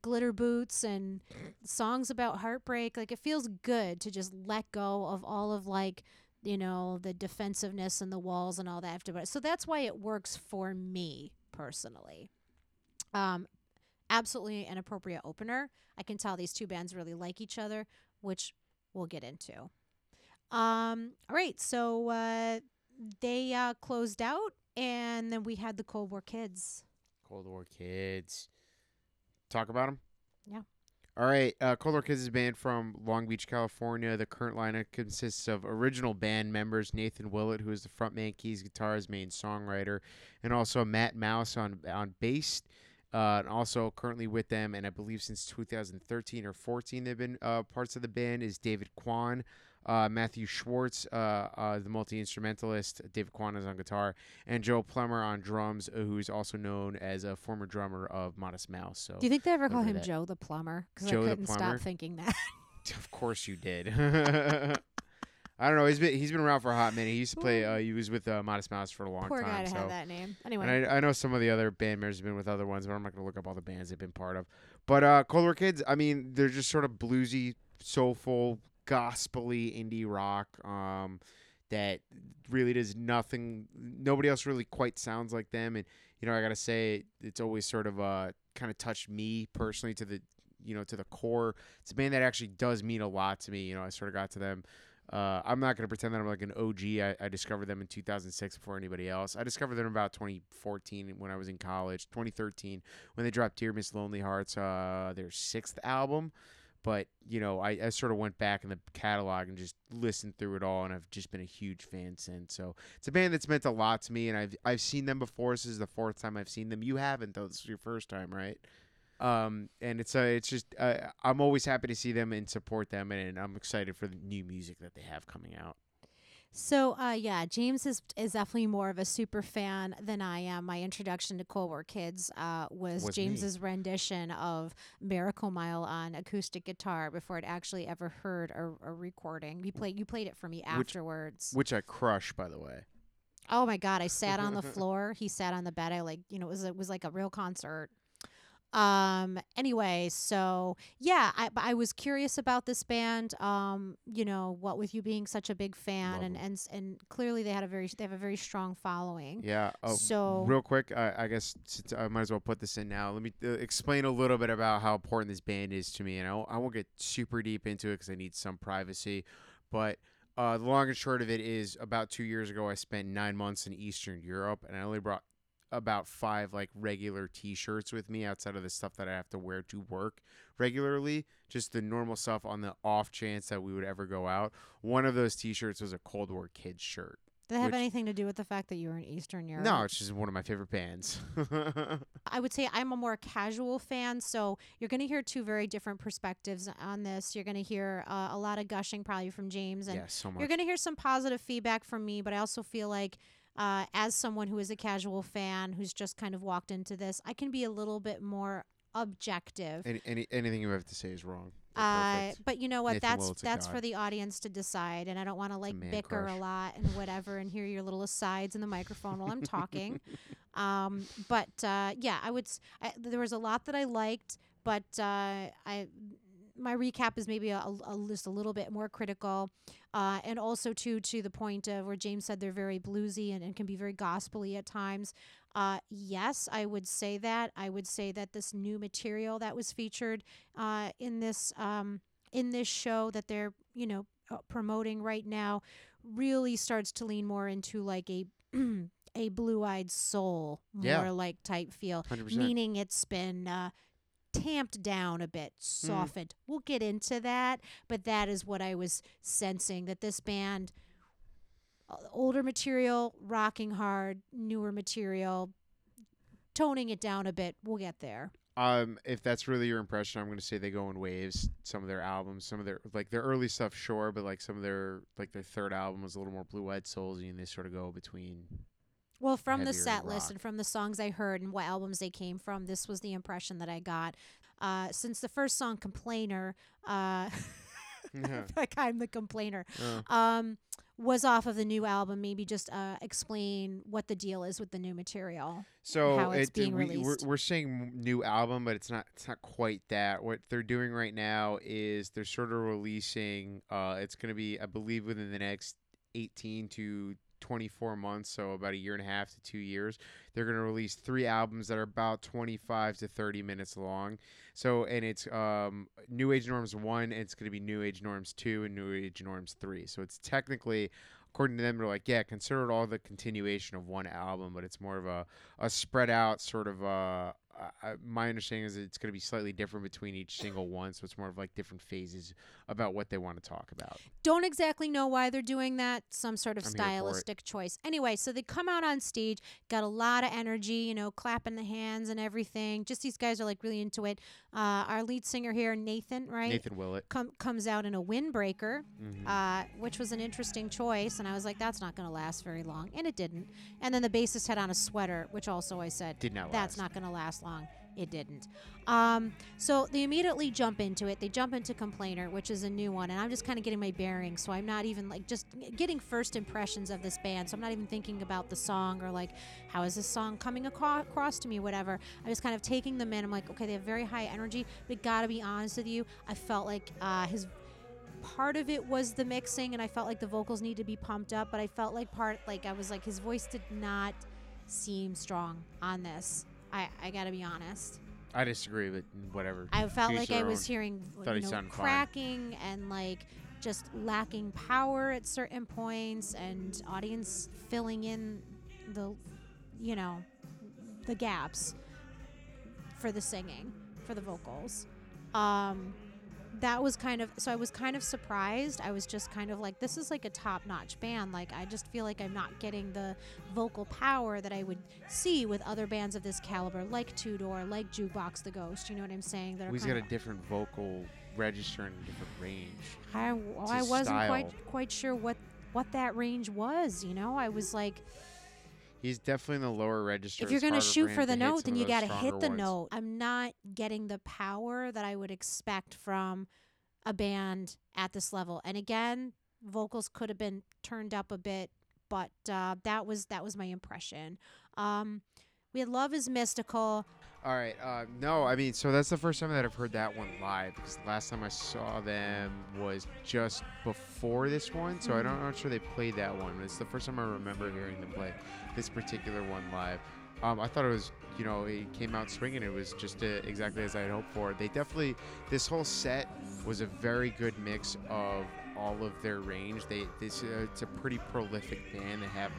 glitter boots and songs about heartbreak. Like it feels good to just let go of all of like the defensiveness and the walls and all that after. So that's why it works for me personally. Absolutely an appropriate opener. I can tell these two bands really like each other, which we'll get into. All right, so they closed out, and then we had the Cold War Kids. Talk about them? Yeah. All right, Cold War Kids is a band from Long Beach, California. The current lineup consists of original band members Nathan Willett, who is the frontman, keys, guitars, main songwriter, and also Matt Mouse on bass. And also currently with them, and I believe since 2013 or 14, they've been parts of the band, is David Kwan, Matthew Schwartz, the multi-instrumentalist. David Kwan is on guitar, and Joe Plummer on drums, who's also known as a former drummer of Modest Mouse. So, do you think they ever call him Joe the Plumber? Because I couldn't stop thinking that. Of course you did. I don't know. He's been around for a hot minute. He used to play. He was with Modest Mouse for a long time. Poor guy to have that name. Anyway, and I know some of the other band members have been with other ones, but I'm not going to look up all the bands they've been part of. But Cold War Kids, I mean, they're just sort of bluesy, soulful, gospel-y indie rock that really does nothing. Nobody else really quite sounds like them. And I got to say, it's always sort of kind of touched me personally to the core. It's a band that actually does mean a lot to me. I sort of got to them. I'm not going to pretend that I'm like an OG. I discovered them in 2006 before anybody else. I discovered them about 2014 when I was in college, 2013 when they dropped Dear Miss Lonely Hearts, their sixth album. But, I sort of went back in the catalog and just listened through it all, and I've just been a huge fan since. So it's a band that's meant a lot to me, and I've seen them before. This is the fourth time I've seen them. You haven't, though. This is your first time, right? And it's just I'm always happy to see them and support them, and I'm excited for the new music that they have coming out. So James is definitely more of a super fan than I am. My introduction to Cold War Kids was James's rendition of Miracle Mile on acoustic guitar before I'd actually ever heard a recording. You played it for me afterwards, which I crush, by the way. Oh my God! I sat on the floor. He sat on the bed. I it was like a real concert. Anyway, so yeah, I was curious about this band. What with you being such a big fan, and clearly they have a very strong following. Yeah. Oh, so real quick, I guess I might as well put this in now. Let me explain a little bit about how important this band is to me, and I won't get super deep into it because I need some privacy, but. The long and short of it is, about 2 years ago, I spent 9 months in Eastern Europe, and I only brought about 5 like regular t-shirts with me outside of the stuff that I have to wear to work regularly, just the normal stuff on the off chance that we would ever go out. One of those t-shirts was a Cold War Kids shirt. Did that have anything to do with the fact that you were in Eastern Europe? No, it's just one of my favorite bands. I would say I'm a more casual fan, so you're going to hear two very different perspectives on this. You're going to hear a lot of gushing probably from James. And yeah, so much. You're going to hear some positive feedback from me, but I also feel like as someone who is a casual fan who's just kind of walked into this, I can be a little bit more objective. Anything you have to say is wrong. But you know what? That's for the audience to decide, and I don't want to like bicker a lot and whatever, and hear your little asides in the microphone while I'm talking. Yeah, there was a lot that I liked, but my recap is maybe just a little bit more critical, and also to the point of where James said they're very bluesy and can be very gospel-y at times. Yes, I would say that. I would say that this new material that was featured in this show that they're promoting right now really starts to lean more into like a a blue-eyed soul more like type feel, 100%. Meaning it's been tamped down a bit, softened. We'll get into that, but that is what I was sensing, that this band, older material rocking hard, newer material toning it down a bit. We'll get there. If that's really your impression, I'm going to say they go in waves. Some of their albums, some of their their early stuff, sure, but like some of their their third album was a little more blue-eyed soulsy, and they sort of go between. Well, from the set list and from the songs I heard and what albums they came from, this was the impression that I got. Since the first song, Complainer, I feel like I'm the complainer, was off of the new album. Maybe just explain what the deal is with the new material. So how it's being released. We're saying new album, but it's not quite that. What they're doing right now is they're sort of releasing. It's going to be, I believe, within the next 18 to 24 months, so about a year and a half to 2 years, they're going to release 3 albums that are about 25 to 30 minutes long. So, and it's New Age Norms 1, and it's going to be New Age Norms 2 and New Age Norms 3. So it's technically, according to them, they're like, yeah, consider it all the continuation of one album, but it's more of a spread out sort of my understanding is that it's going to be slightly different between each single one, so it's more of like different phases about what they want to talk about. Don't exactly know why they're doing that. Some sort of stylistic choice. Anyway, so they come out on stage, got a lot of energy, clapping the hands and everything. Just these guys are like really into it. Our lead singer here, Nathan, right? Nathan Willett comes out in a windbreaker, which was an interesting choice, and I was like, that's not going to last very long, and it didn't. And then the bassist had on a sweater, which also I said that's not going to last long. It didn't. So they immediately jump into it. They jump into Complainer, which is a new one, and I'm just kind of getting my bearings, so I'm not even just getting first impressions of this band, so I'm not even thinking about the song or how is this song coming across to me, whatever. I'm just kind of taking them in. I'm like, okay, they have very high energy, but gotta be honest with you, I felt like his part of it was the mixing, and I felt like the vocals need to be pumped up, but I felt like his voice did not seem strong on this. I gotta be honest. I disagree, but whatever. I felt like I was hearing cracking and just lacking power at certain points, and audience filling in the the gaps for the singing, for the vocals. That was I was kind of surprised. I was just kind of this is a top-notch band. I just feel like I'm not getting the vocal power that I would see with other bands of this caliber, like Two Door, like Jukebox the Ghost. You know what I'm saying? We've got a different vocal register and a different range. I wasn't quite sure what that range was. I was like. He's definitely in the lower register. If you're going to shoot for the note, then you got to hit the note. I'm not getting the power that I would expect from a band at this level. And again, vocals could have been turned up a bit, but that was my impression. We had Love is Mystical. All right. So that's the first time that I've heard that one live, because the last time I saw them was just before this one. So I'm not sure they played that one, but it's the first time I remember hearing them play this particular one live. I thought it was, it came out swinging. It was just exactly as I had hoped for. They definitely, this whole set was a very good mix of all of their range. It's a pretty prolific band. They have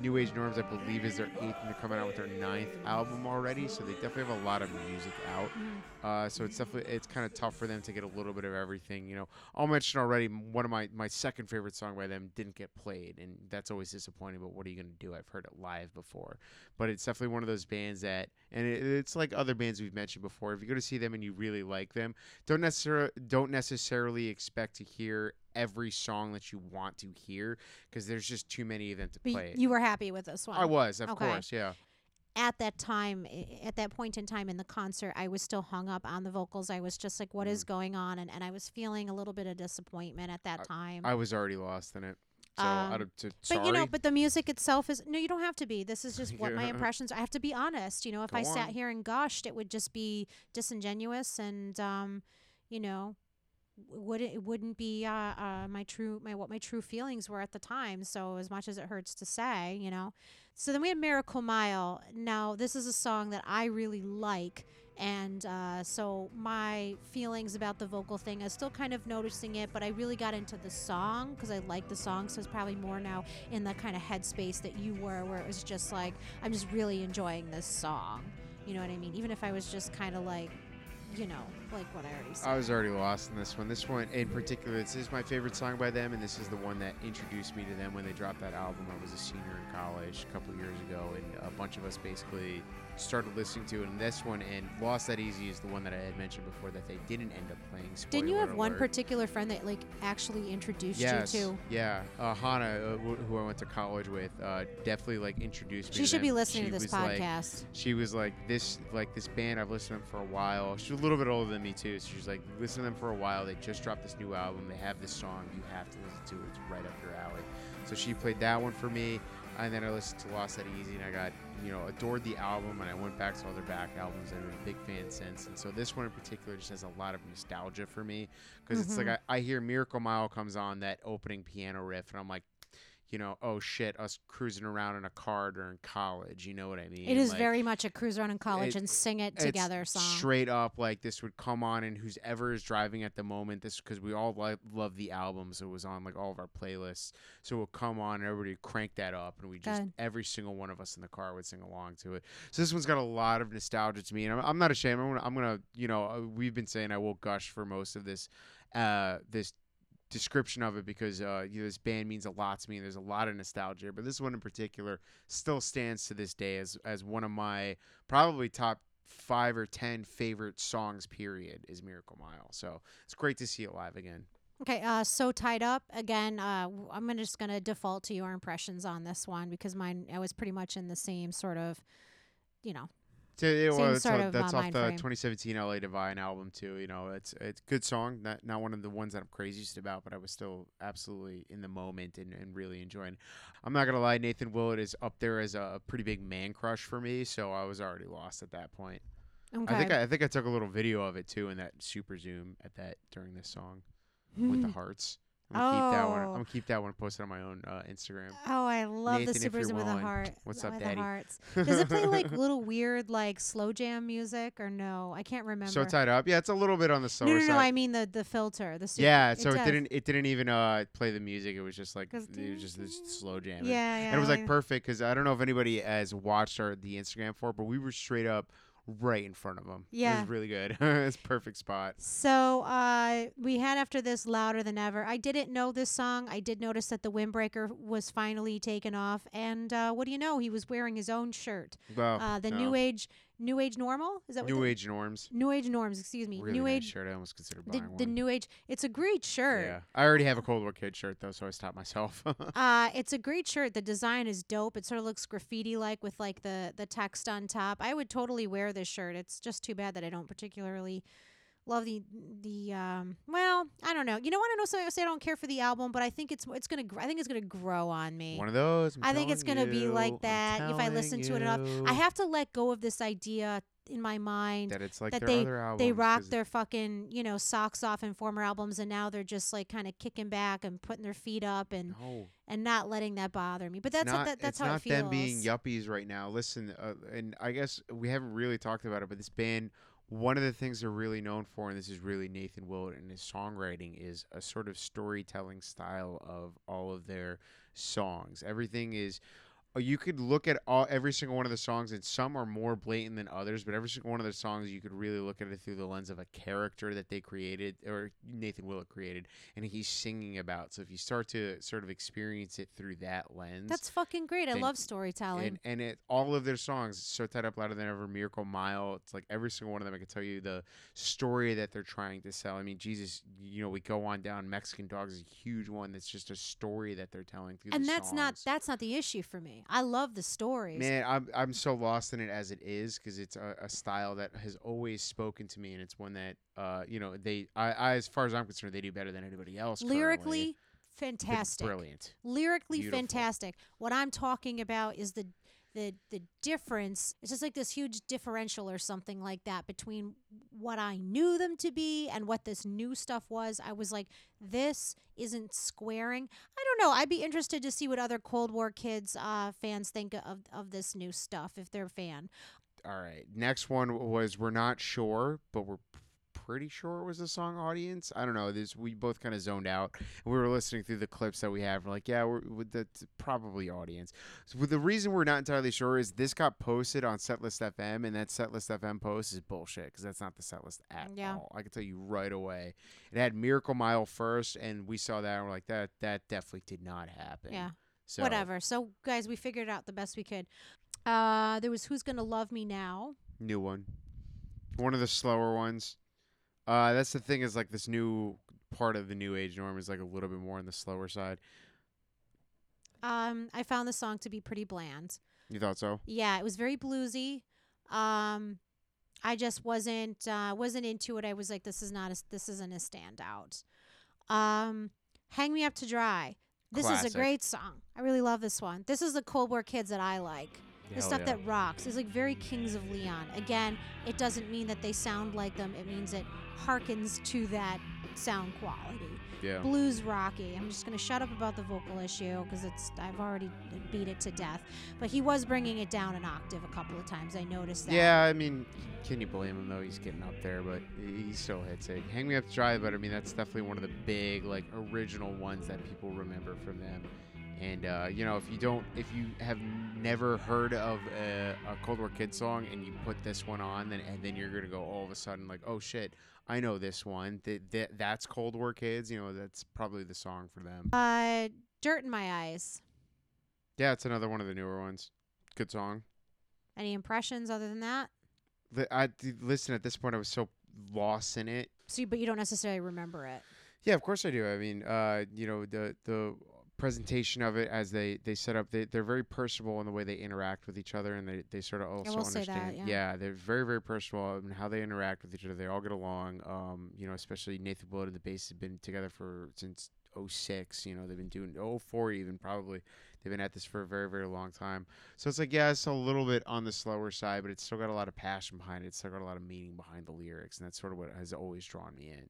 New Age Norms, I believe, is their eighth, and they're coming out with their ninth album already, so they definitely have a lot of music out. So it's definitely, it's kind of tough for them to get a little bit of everything. You know, I'll mention already, one of my second favorite song by them didn't get played, and that's always disappointing, but what are you going to do? I've heard it live before, but it's definitely one of those bands that, and it's like other bands we've mentioned before, if you go to see them and you really like them, don't necessarily expect to hear every song that you want to hear, because there's just too many of them to play. You were happy with this one? I was, of course, yeah. At that point in time in the concert, I was still hung up on the vocals. I was just like, what is going on? And I was feeling a little bit of disappointment at that time. I was already lost in it. So but the music itself is, no, you don't have to be. This is just what my impressions are. I have to be honest. You know, if I sat here and gushed, it would just be disingenuous and, you know, wouldn't be my true feelings were at the time. So as much as it hurts to say, you know. So then we had Miracle Mile. Now this is a song that I really like, and so my feelings about the vocal thing, I was still kind of noticing it, but I really got into the song because I like the song. So it's probably more now in the kind of headspace that you were, where it was just like, I'm just really enjoying this song, you know what I mean? Even if I was just kind of like, you know, like what I already said. I was already lost in this one. This one in particular, this is my favorite song by them, and this is the one that introduced me to them when they dropped that album. I was a senior in college a couple years ago, and a bunch of us basically started listening to it. And this one, and Lost That Easy, is the one that I had mentioned before that they didn't end up playing. Didn't you have one particular friend that like actually introduced you to? Yes, yeah. Hannah, who I went to college with, definitely like introduced me to them. She should be listening to this podcast. Like, she was like, this band, I've listened to them for a while. She was a little bit older than me too, so she's like, listen to them for a while, they just dropped this new album, they have this song, you have to listen to it, it's right up your alley. So she played that one for me, and then I listened to Lost That Easy, and I got, you know, adored the album, and I went back to all their back albums, and I've been a big fan since. And so this one in particular just has a lot of nostalgia for me, because it's like I hear Miracle Mile comes on, that opening piano riff, and I'm like, you know, oh shit, us cruising around in a car during college, you know what I mean? It is like, very much a cruise around in college and sing it together song. Straight up, like this would come on, and whoever is driving at the moment, this, because we all love the album, so it was on like all of our playlists, so it would come on and everybody would crank that up, and we just, every single one of us in the car would sing along to it. So this one's got a lot of nostalgia to me, and I'm not ashamed. I'm gonna, you know, we've been saying I will gush for most of this, this description of it, because you know, this band means a lot to me, and there's a lot of nostalgia, but this one in particular still stands to this day as one of my probably top 5 or 10 favorite songs period is Miracle Mile. So it's great to see it live again. Okay, So Tied Up again, I'm just gonna default to your impressions on this one, because mine, I was pretty much in the same sort of, you know, that's off the 2017 LA Divine album too. You know, it's a good song. Not one of the ones that I'm craziest about, but I was still absolutely in the moment and really enjoying. I'm not gonna lie, Nathan Willett is up there as a pretty big man crush for me, so I was already lost at that point. Okay. I think I took a little video of it too in that super zoom at that during this song with the hearts. I'm gonna keep that one posted on my own Instagram. Oh, I love Nathan, the supers with a heart. What's up, Daddy? Does it play like little weird like slow jam music or no? I can't remember. So Tied Up, yeah, it's a little bit on the slower side. No, I mean the filter, the super. Yeah, so it didn't even play the music. It was just like this slow jam. Yeah, and it was like perfect, because I don't know if anybody has watched the Instagram for it, but we were straight up right in front of them. Yeah, it was really good. It's perfect spot. So we had after this Louder Than Ever. I didn't know this song. I did notice that the windbreaker was finally taken off, and what do you know? He was wearing his own shirt. Well, New Age Normal? Is that New Age Norms. New Age Norms, excuse me. Really nice shirt. I almost considered buying one. The New Age. It's a great shirt. Yeah. I already have a Cold War Kid shirt, though, so I stopped myself. It's a great shirt. The design is dope. It sort of looks graffiti-like with, like, the text on top. I would totally wear this shirt. It's just too bad that I don't particularly love the well, I don't know. You know what? I know somebody will say I don't care for the album, but I think it's gonna grow on me. One of those. I think it's gonna be like that if I listen to it enough. I have to let go of this idea in my mind that it's like that they rocked their fucking, you know, socks off in former albums, and now they're just like kind of kicking back and putting their feet up and not letting that bother me. But that's how it feels. It's not them being yuppies right now. Listen, and I guess we haven't really talked about it, but this band, one of the things they're really known for, and this is really Nathan Willett and his songwriting, is a sort of storytelling style of all of their songs. Everything is you could look at every single one of the songs, and some are more blatant than others, but every single one of the songs, you could really look at it through the lens of a character that they created, or Nathan Willett created, and he's singing about. So if you start to sort of experience it through that lens. That's fucking great. I love storytelling. And all of their songs, So Tied Up Louder Than Ever, Miracle Mile, it's like every single one of them, I could tell you the story that they're trying to sell. I mean, Jesus, you know, we go on down. Mexican Dogs is a huge one that's just a story that they're telling through the songs. And that's not the issue for me. I love the stories. Man, I'm so lost in it as it is, because it's a style that has always spoken to me, and it's one that as far as I'm concerned, they do better than anybody else. Lyrically, fantastic, brilliant. Lyrically, beautiful. Fantastic. What I'm talking about is the difference. It's just like this huge differential or something like that between what I knew them to be and what this new stuff was. I was like, this isn't squaring. I don't know. I'd be interested to see what other Cold War Kids fans think of this new stuff, if they're a fan. All right. Next one was We're Not Sure, but we're pretty sure it was the song Audience. I don't know. We both kind of zoned out. We were listening through the clips that we have. We're like, yeah, that's probably Audience. So the reason we're not entirely sure is this got posted on Setlist FM, and that Setlist FM post is bullshit, because that's not the Setlist at all. I can tell you right away. It had Miracle Mile first, and we saw that, and we're like, that definitely did not happen. Yeah. So whatever. So, guys, we figured out the best we could. There was Who's Gonna Love Me Now? New one. One of the slower ones. That's the thing, is like this new part of the New Age Norm is like a little bit more on the slower side. I found the song to be pretty bland. You thought so? Yeah, it was very bluesy. I just wasn't into it. I was like, this isn't a standout. Hang Me Up to Dry. This Classic. Is a great song. I really love this one. This is the Cold War Kids that I like. The stuff that rocks. It's like very Kings of Leon. Again, it doesn't mean that they sound like them. It means it harkens to that sound quality. Yeah. Blues rocky. I'm just going to shut up about the vocal issue, because I've already beat it to death. But he was bringing it down an octave a couple of times. I noticed that. Yeah, I mean, can you blame him, though? He's getting up there, but he still hits it. Hang Me Up to Dry, but I mean, that's definitely one of the big, like, original ones that people remember from them. And, you know, if you have never heard of a Cold War Kids song, and you put this one on, then you're going to go all of a sudden like, oh, shit, I know this one. That's Cold War Kids. You know, that's probably the song for them. Dirt in My Eyes. Yeah, it's another one of the newer ones. Good song. Any impressions other than that? Listen, at this point, I was so lost in it. But you don't necessarily remember it. Yeah, of course I do. I mean, you know, the presentation of it as they set up, they're very personable in the way they interact with each other, and they sort of also understand that, yeah, they're very, very personal in how they interact with each other. They all get along, you know, especially Nathan Willett and the bass have been together since 2006, you know, they've been doing 2004 even, probably. They've been at this for a very, very long time. So it's like, yeah, it's a little bit on the slower side, but it's still got a lot of passion behind it. It's still got a lot of meaning behind the lyrics, and that's sort of what has always drawn me in.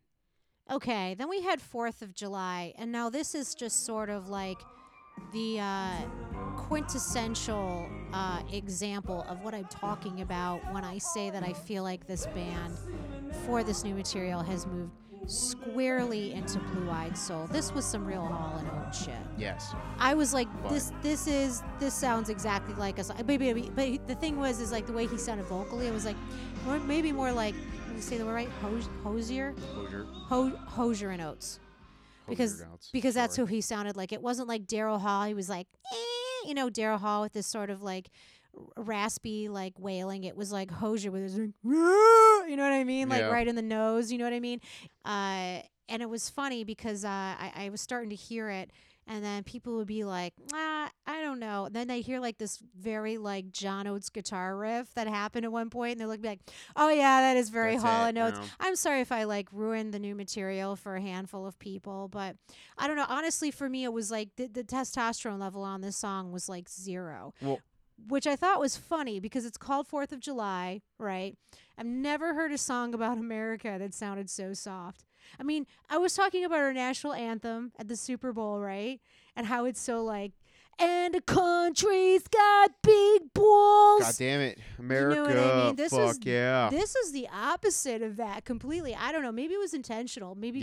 Okay, then we had 4th of July, and now this is just sort of like the quintessential example of what I'm talking about when I say that I feel like this band, for this new material, has moved squarely into blue-eyed soul. This was some real Hall and Oates shit. Yes. I was like, this sounds exactly like us. But the thing was, is like the way he sounded vocally, it was like, maybe more like, you say the word right, Hozier and Oates, because that's who he sounded like. It wasn't like Daryl Hall. He was like, you know, Daryl Hall with this sort of like raspy like wailing. It was like Hozier with his, you know what I mean, like right in the nose. You know what I mean? And it was funny because I was starting to hear it, and then people would be like, I don't know. Then they hear like this very like John Oates guitar riff that happened at one point, and they look like, oh yeah, that is very Hall and Oates. No. I'm sorry if I like ruined the new material for a handful of people, but I don't know. Honestly, for me, it was like the testosterone level on this song was like zero, which I thought was funny because it's called 4th of July, right? I've never heard a song about America that sounded so soft. I mean, I was talking about our national anthem at the Super Bowl, right? And how it's so like, And the country's got big balls. God damn it. America. You know what I mean? This is the opposite of that completely. I don't know. Maybe it was intentional. Maybe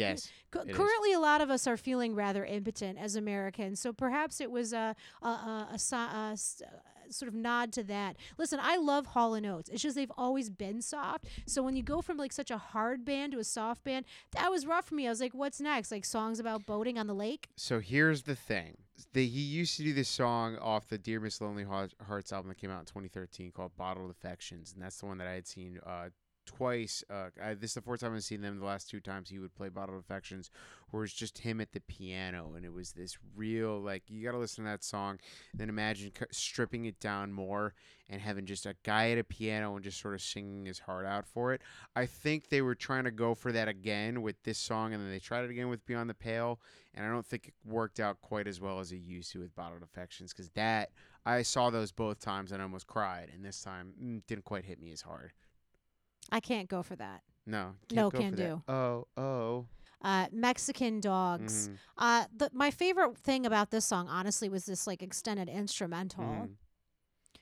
currently a lot of us are feeling rather impotent as Americans. So perhaps it was a sort of nod to that. Listen, I love Hall & Oates. It's just they've always been soft. So when you go from like such a hard band to a soft band, that was rough for me. I was like, what's next? Like songs about boating on the lake? So here's the thing. He used to do this song off the Dear Miss Lonely Hearts album that came out in 2013 called Bottled Affections. And that's the one that I had seen twice. This is the fourth time I've seen them. The last two times he would play Bottled Affections, where it's just him at the piano. And it was this real, like, you got to listen to that song. Then imagine stripping it down more and having just a guy at a piano and just sort of singing his heart out for it. I think they were trying to go for that again with this song. And then they tried it again with Beyond the Pale. And I don't think it worked out quite as well as it used to with Bottled Affections, because that, I saw those both times and I almost cried. And this time didn't quite hit me as hard. I can't go for that. No. Can't do. That. Oh. Mexican Dogs. Mm-hmm. My favorite thing about this song, honestly, was this like extended instrumental. Mm-hmm.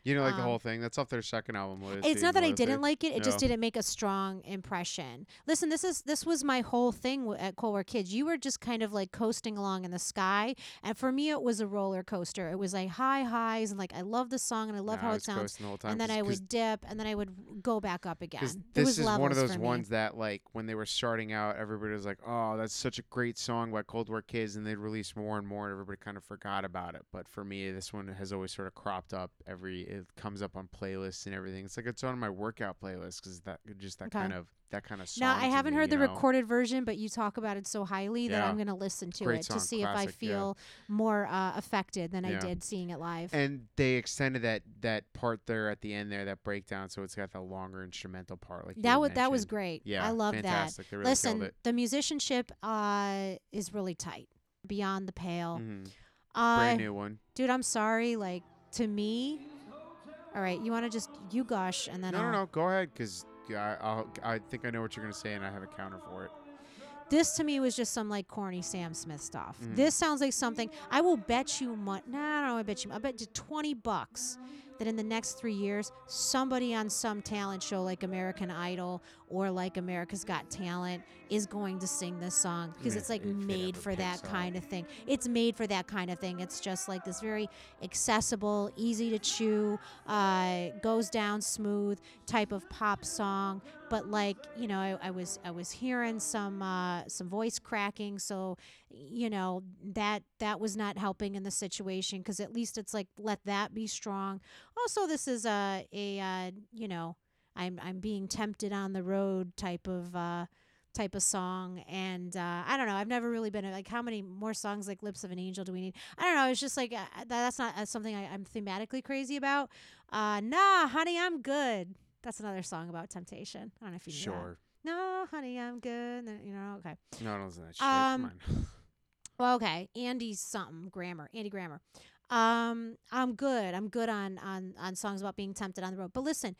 You know, like the whole thing. That's off their second album. It's not that I didn't like it. It just didn't make a strong impression. Listen, this was my whole thing at Cold War Kids. You were just kind of like coasting along in the sky. And for me, it was a roller coaster. It was like high highs. And like, I love the song and I love how it sounds. The whole time, and then I would dip and then I would go back up again. This is one of those ones that like when they were starting out, everybody was like, oh, that's such a great song by Cold War Kids. And they'd release more and more and everybody kind of forgot about it. But for me, this one has always sort of cropped up it comes up on playlists and everything. It's like it's on my workout playlist because that kind of song. Now I haven't heard the recorded version, but you talk about it so highly that I'm going to listen to it to see if I feel more affected than I did seeing it live. And they extended that part there at the end there, that breakdown, so it's got the longer instrumental part. Like that was great. Yeah, I love that. Really listen, the musicianship is really tight. Beyond the Pale, brand new one, dude. I'm sorry, like to me. All right, you want to just you gush and then no, go ahead because I think I know what you're gonna say and I have a counter for it. This to me was just some like corny Sam Smith stuff. Mm-hmm. This sounds like something I will bet you I bet you $20 that in the next 3 years somebody on some talent show like American Idol or like America's Got Talent is going to sing this song because it's like made for that kind of thing. It's made for that kind of thing. It's just like this very accessible, easy to chew, goes down smooth type of pop song. But like, you know, I was hearing some voice cracking, so you know that was not helping in the situation because at least it's like let that be strong. Also, this is you know, I'm being tempted on the road type of song, and I don't know. I've never really been like, how many more songs like Lips of an Angel do we need? I don't know. It's just like that's not something I'm thematically crazy about. Nah, honey, I'm good. That's another song about temptation. I don't know if you know. Sure. That. No, honey, I'm good. You know, okay. No, I don't listen to that shit. Come on. Well, okay. Andy Grammer. I'm good. I'm good on songs about being tempted on the road. But listen,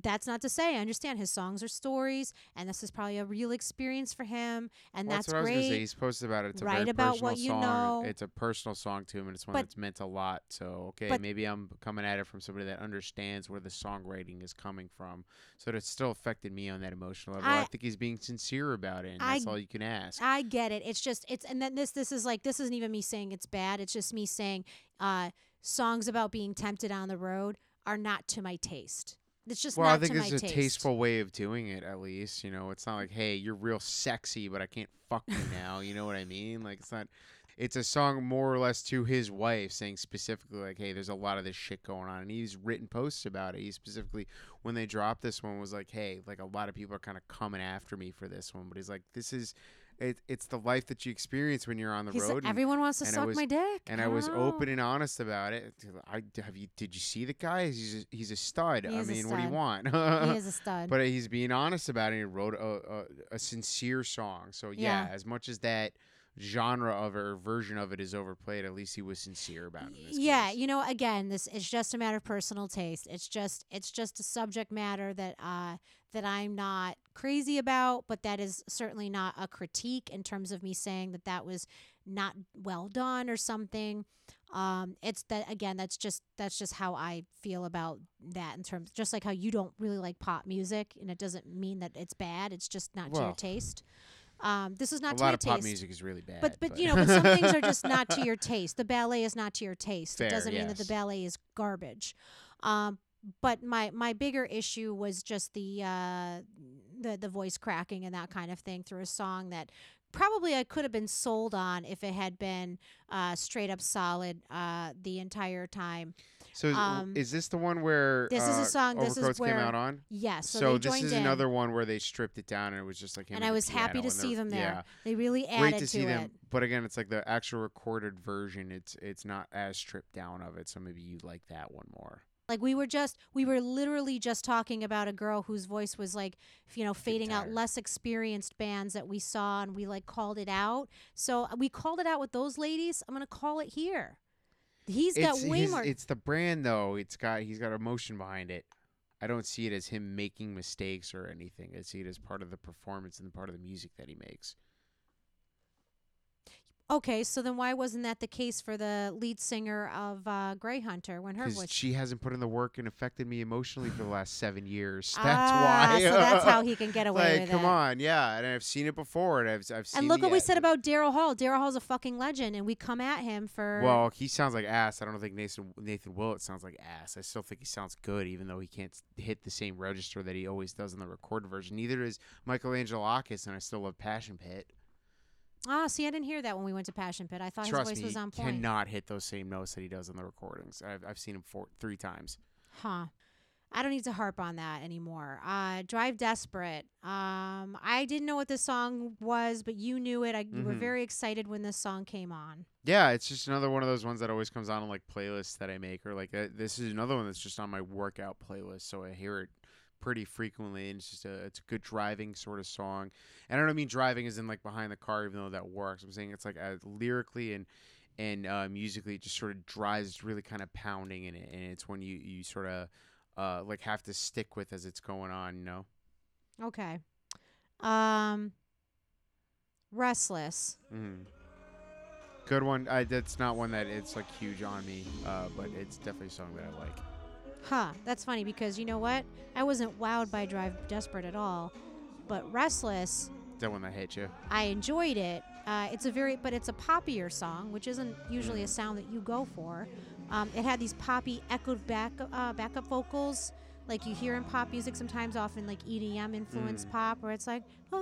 that's not to say I understand his songs are stories, and this is probably a real experience for him, and that's great. That's what I was gonna say. He's posted about it. It's a very personal song. It's a personal song to him, and it's one that's meant a lot. So okay, maybe I'm coming at it from somebody that understands where the songwriting is coming from. So that still affected me on that emotional level. I think he's being sincere about it, and that's all you can ask. I get it. It's just and then this is like, this isn't even me saying it's bad. It's just me saying songs about being tempted on the road are not to my taste. It's just not to my taste. Well, I think it's a tasteful way of doing it, at least. You know, it's not like, hey, you're real sexy, but I can't fuck you now. You know what I mean? Like, it's not... It's a song more or less to his wife saying specifically like, hey, there's a lot of this shit going on. And he's written posts about it. He specifically, when they dropped this one, was like, hey, like a lot of people are kind of coming after me for this one. But he's like, this is... It's the life that you experience when you're on the road. Like, everyone wants to suck my dick. And I was open and honest about it. Did you see the guy? He's a stud. What do you want? He is a stud. But he's being honest about it. He wrote a sincere song. So yeah, as much as that genre of or version of it is overplayed, at least he was sincere about it in this case. You know, again, this is just a matter of personal taste. It's just a subject matter that that I'm not crazy about, but that is certainly not a critique in terms of me saying that was not well done or something. It's that again, that's just how I feel about that, in terms, just like how you don't really like pop music, and it doesn't mean that it's bad. It's just not to your taste. This is not to your taste. A lot of pop music is really bad. But you know, but some things are just not to your taste. The ballet is not to your taste. Fair, it doesn't mean that the ballet is garbage. But my bigger issue was just the voice cracking and that kind of thing through a song that probably I could have been sold on if it had been straight up solid the entire time. So is this the one where this is a song Overcoats came out on? Yes. So this is another one where they stripped it down and it was just like him. And I was happy to see them there. Yeah. They really added to it. But again, it's like the actual recorded version. It's not as stripped down of it. So maybe you like that one more. Like we were literally just talking about a girl whose voice was like, you know, fading out, less experienced bands that we saw, and we like called it out. So we called it out with those ladies. I'm going to call it here. He's got way more. It's the brand though. He's got emotion behind it. I don't see it as him making mistakes or anything. I see it as part of the performance and part of the music that he makes. Okay, so then why wasn't that the case for the lead singer of Grey Hunter when her voice? Because she hasn't put in the work and affected me emotionally for the last 7 years. That's why. So that's how he can get away with it. Come on, yeah. And I've seen it before. And I've seen. And look what we said about Daryl Hall. Daryl Hall's a fucking legend, and we come at him for. Well, he sounds like ass. I don't think Nathan Willett sounds like ass. I still think he sounds good, even though he can't hit the same register that he always does in the recorded version. Neither is Michael Angelakis, and I still love Passion Pit. Ah, see, I didn't hear that when we went to Passion Pit. I thought his voice was on point. Trust me, he cannot hit those same notes that he does in the recordings. I've seen him three times. Huh. I don't need to harp on that anymore. Drive Desperate. I didn't know what this song was, but you knew it. You were very excited when this song came on. Yeah, it's just another one of those ones that always comes on like playlists that I make, or like this is another one that's just on my workout playlist, so I hear it pretty frequently, and it's just a good driving sort of song. And I don't mean driving as in like behind the car, even though that works. I'm saying it's like lyrically and musically, it just sort of drives. It's really kind of pounding in it, and it's one you sort of like have to stick with as it's going on, you know. Okay. Restless. Good one. That's not one that it's like huge on me, but it's definitely a song that I like. Huh, that's funny because you know what? I wasn't wowed by Drive Desperate at all, but Restless. That one that hit you. I enjoyed it. It's a poppier song, which isn't usually a sound that you go for. It had these poppy echoed backup vocals, like you hear in pop music sometimes, often like EDM influenced pop, where it's like, they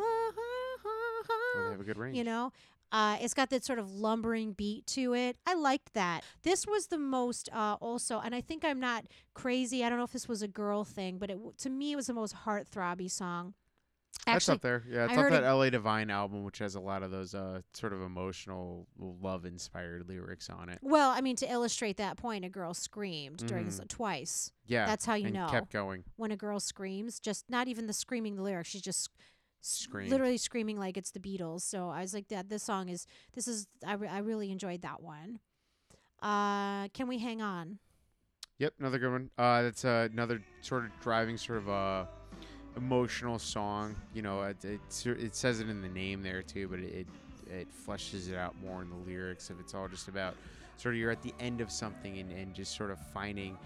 have a good range, you know. It's got that sort of lumbering beat to it. I liked that. This was the most also, and I think I'm not crazy. I don't know if this was a girl thing, but to me it was the most heart-throbby song. Actually, that's up there. Yeah, it's off that L.A. Divine album, which has a lot of those sort of emotional, love-inspired lyrics on it. Well, I mean, to illustrate that point, a girl screamed during this twice. Yeah, that's how you know. And kept going. When a girl screams, just not even the screaming the lyrics, she's just... literally screaming like it's the Beatles. So I was like, "That I really enjoyed that one." Can we hang on? Yep, another good one. That's another sort of driving, sort of emotional song. You know, it says it in the name there too, but it fleshes it out more in the lyrics. If it's all just about sort of you're at the end of something and just sort of finding.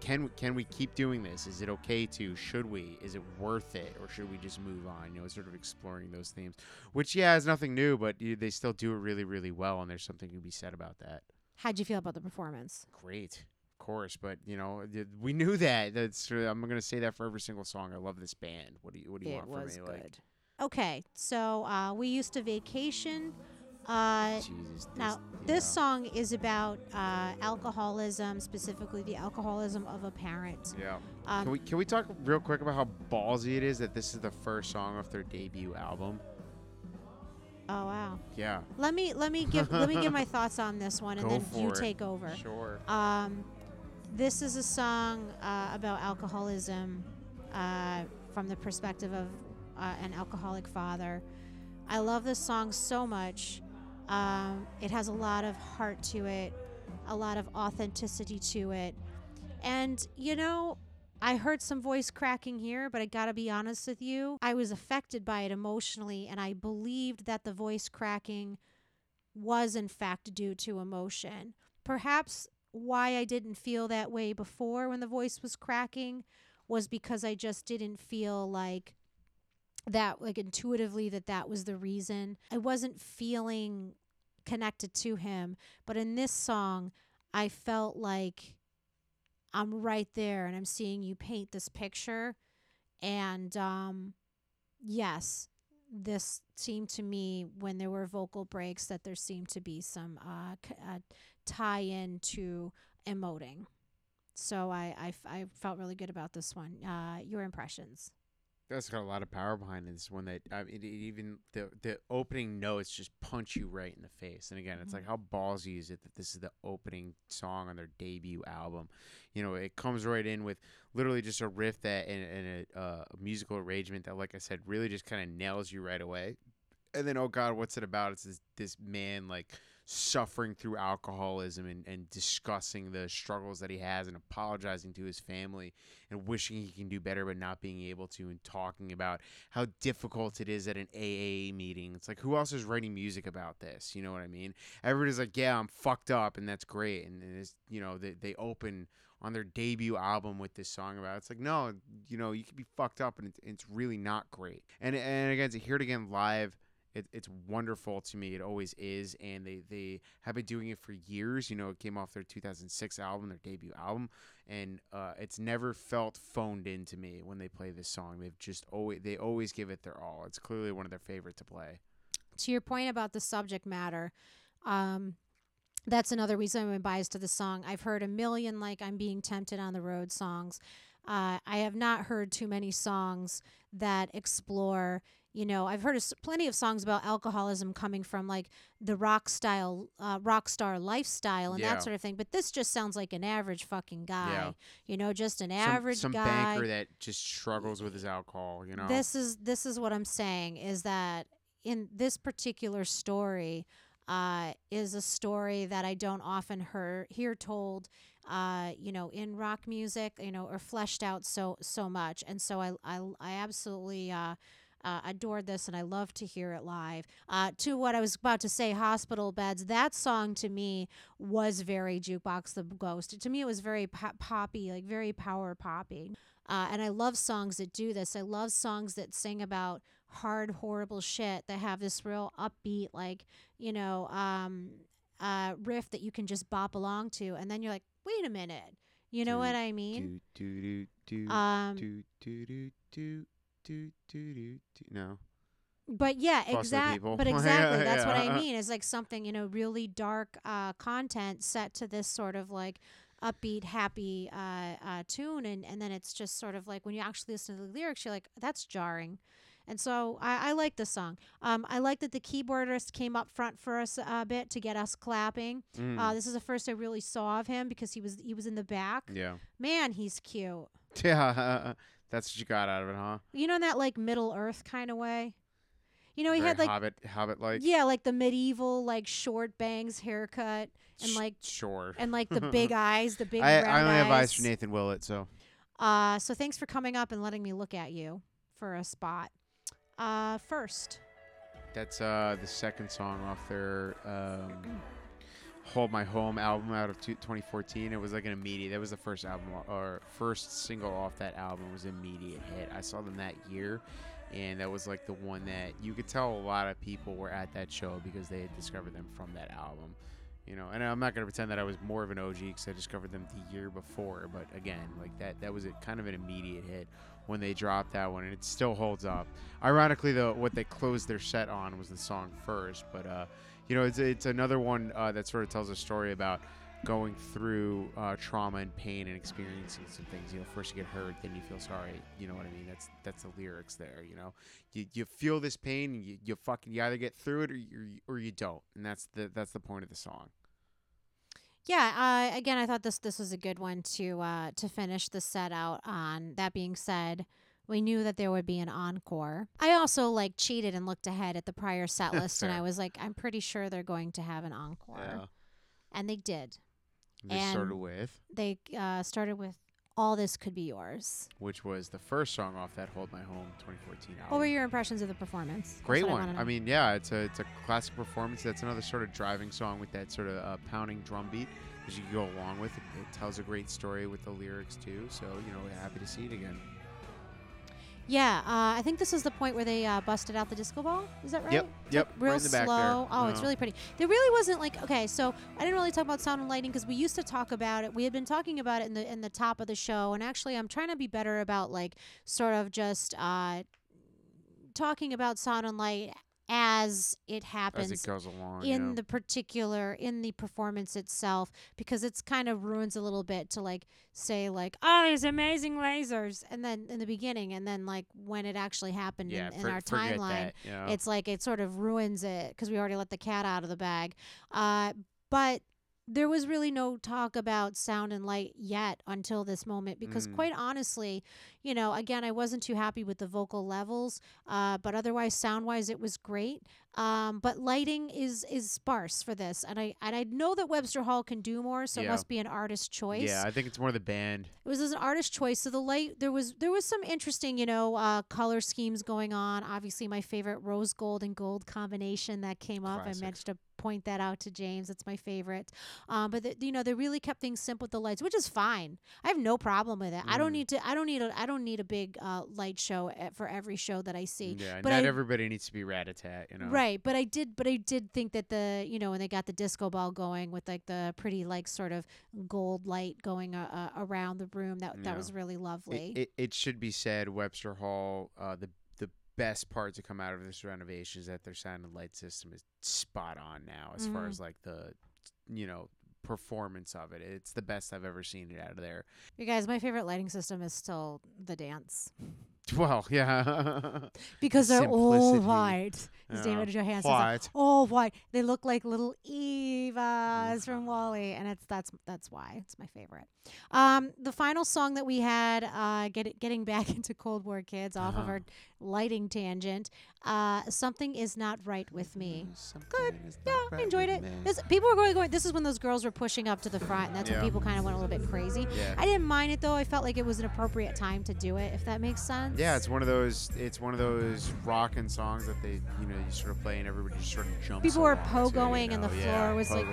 Can we keep doing this? Is it okay to? Should we? Is it worth it? Or should we just move on? You know, sort of exploring those themes, which, yeah, is nothing new, but they still do it really, really well, and there's something to be said about that. How'd you feel about the performance? Great, of course, but, you know, we knew that. I'm going to say that for every single song. I love this band. What do you want from me? It was good. Okay, so we used to vacation. This song is about alcoholism, specifically the alcoholism of a parent. Yeah. Can we talk real quick about how ballsy it is that this is the first song off their debut album? Oh wow. Yeah. Let me give my thoughts on this one, and take over. Sure. This is a song about alcoholism from the perspective of an alcoholic father. I love this song so much. It has a lot of heart to it, a lot of authenticity to it. And, you know, I heard some voice cracking here, but I gotta be honest with you, I was affected by it emotionally, and I believed that the voice cracking was in fact due to emotion. Perhaps why I didn't feel that way before when the voice was cracking was because I just didn't feel like that, like intuitively that was the reason. I wasn't feeling connected to him. But in this song, I felt like I'm right there and I'm seeing you paint this picture. And yes, this seemed to me, when there were vocal breaks, that there seemed to be some tie-in to emoting. So I felt really good about this one. Your impressions? That's got a lot of power behind it. This one that even the opening notes just punch you right in the face. And again, it's like, how ballsy is it that this is the opening song on their debut album? You know, it comes right in with literally just a riff that and a musical arrangement that, like I said, really just kind of nails you right away. And then, oh God, what's it about? It's this man like suffering through alcoholism and discussing the struggles that he has and apologizing to his family and wishing he can do better but not being able to, and talking about how difficult it is at an AA meeting. It's like, who else is writing music about this? You know what I mean? Everybody's like, yeah, I'm fucked up, and that's great. And it's, you know, they open on their debut album with this song about it. It's like, no, you know, you could be fucked up, and it's really not great. And again, to hear it again live, It's wonderful to me. It always is. And they have been doing it for years. You know, it came off their 2006 album, their debut album. And it's never felt phoned in to me when they play this song. They always give it their all. It's clearly one of their favorite to play. To your point about the subject matter, that's another reason I'm biased to the song. I've heard a million, like, I'm being tempted on the road songs. I have not heard too many songs that explore. You know, I've heard plenty of songs about alcoholism coming from, like, the rock star lifestyle and that sort of thing. But this just sounds like an average fucking guy, you know, just an average guy. Some banker that just struggles with his alcohol, you know. This is what I'm saying, is that in this particular story is a story that I don't often hear told, you know, in rock music, you know, or fleshed out so much. And so I absolutely... adored this, and I love to hear it live. To what I was about to say, Hospital Beds, that song to me was very Jukebox the Ghost. To me, it was very poppy, like very power poppy. And I love songs that do this. I love songs that sing about hard, horrible shit, that have this real upbeat, like, you know, riff that you can just bop along to. And then you're like, wait a minute. You know what I mean? No. But yeah, exactly. That's what I mean. It's like something, you know, really dark content set to this sort of like upbeat, happy tune. And then it's just sort of like, when you actually listen to the lyrics, you're like, that's jarring. And so I like this song. I like that the keyboardist came up front for us a bit to get us clapping. This is the first I really saw of him, because he was in the back. Yeah. Man, he's cute. Yeah. That's what you got out of it, huh? You know, in that, like, Middle Earth kind of way. You know, he had, like... Hobbit-like? Yeah, like the medieval, like, short bangs haircut. And, like... Sure. And, like, the big eyes, the big round eyes. I only have eyes for Nathan Willett, so... So thanks for coming up and letting me look at you for a spot. First. That's the second song off their... Hold My Home album out of 2014. It was like an immediate. That was the first album or first single off that album, was an immediate hit. I saw them that year, and that was like the one that you could tell a lot of people were at that show because they had discovered them from that album. You know, and I'm not going to pretend that I was more of an OG because I discovered them the year before. But again, like that was kind of an immediate hit when they dropped that one, and it still holds up. Ironically, though, what they closed their set on was the song first, but. You know, it's another one that sort of tells a story about going through trauma and pain and experiencing some things. You know, first you get hurt, then you feel sorry. You know what I mean? That's the lyrics there. You know, you feel this pain, and you either get through it or you don't, and that's the point of the song. Yeah. Again, I thought this was a good one to finish the set out on. That being said. We knew that there would be an encore. I also, like, cheated and looked ahead at the prior set list, and I was like, I'm pretty sure they're going to have an encore. Yeah. And they did. They started with All This Could Be Yours. Which was the first song off that Hold My Home 2014 album. What were your impressions of the performance? Great one. I mean, yeah, it's a classic performance. That's another sort of driving song with that sort of pounding drum beat. because you can go along with it. It tells a great story with the lyrics too. So, you know, we're happy to see it again. Yeah, I think this is the point where they busted out the disco ball. Is that right? Yep, yep. Like real right in the back slow. There. Oh, no. It's really pretty. There really wasn't like, okay, so I didn't really talk about sound and lighting because we used to talk about it. We had been talking about it in the top of the show, and actually I'm trying to be better about like sort of just talking about sound and light as it happens, as it goes along, in the performance itself, because it's kind of ruins a little bit to like say like, oh, there's amazing lasers, and then in the beginning, and then like when it actually happened in our timeline, that, you know? It's like it sort of ruins it because we already let the cat out of the bag. But there was really no talk about sound and light yet until this moment because quite honestly, you know, again, I wasn't too happy with the vocal levels, but otherwise sound-wise it was great. But lighting is sparse for this. And I know that Webster Hall can do more, so it must be an artist choice. Yeah, I think it's more the band. It was an artist choice. So the light, there was some interesting, you know, color schemes going on. Obviously my favorite rose gold and gold combination that came up. I managed to point that out to James. It's my favorite. But you know, they really kept things simple with the lights, which is fine. I have no problem with it. I don't need a big light show for every show that I see. Yeah, but everybody needs to be rat-a-tat, you know. Right, but I did think that the, you know, when they got the disco ball going with like the pretty like sort of gold light going around the room, that was really lovely. It should be said, Webster Hall, the best part to come out of this renovation is that their sound and light system is spot on now as far as like the, you know, performance of it. It's the best I've ever seen it out of there. You guys, my favorite lighting system is still the dance. Well, yeah. Because they're all white. David Johansen. White. All white. They look like little Evas from WALL-E, and that's why it's my favorite. The final song that we had, getting back into Cold War Kids off of our lighting tangent, Something Is Not Right With Me. Good. Yeah, I enjoyed it. People were going. This is when those girls were pushing up to the front, and that's when people kind of went a little bit crazy. Yeah. I didn't mind it though. I felt like it was an appropriate time to do it, if that makes sense. Yeah, it's one of those rockin' songs that they, you know, you sort of play and everybody just sort of jumps. People were pogoing and the floor was like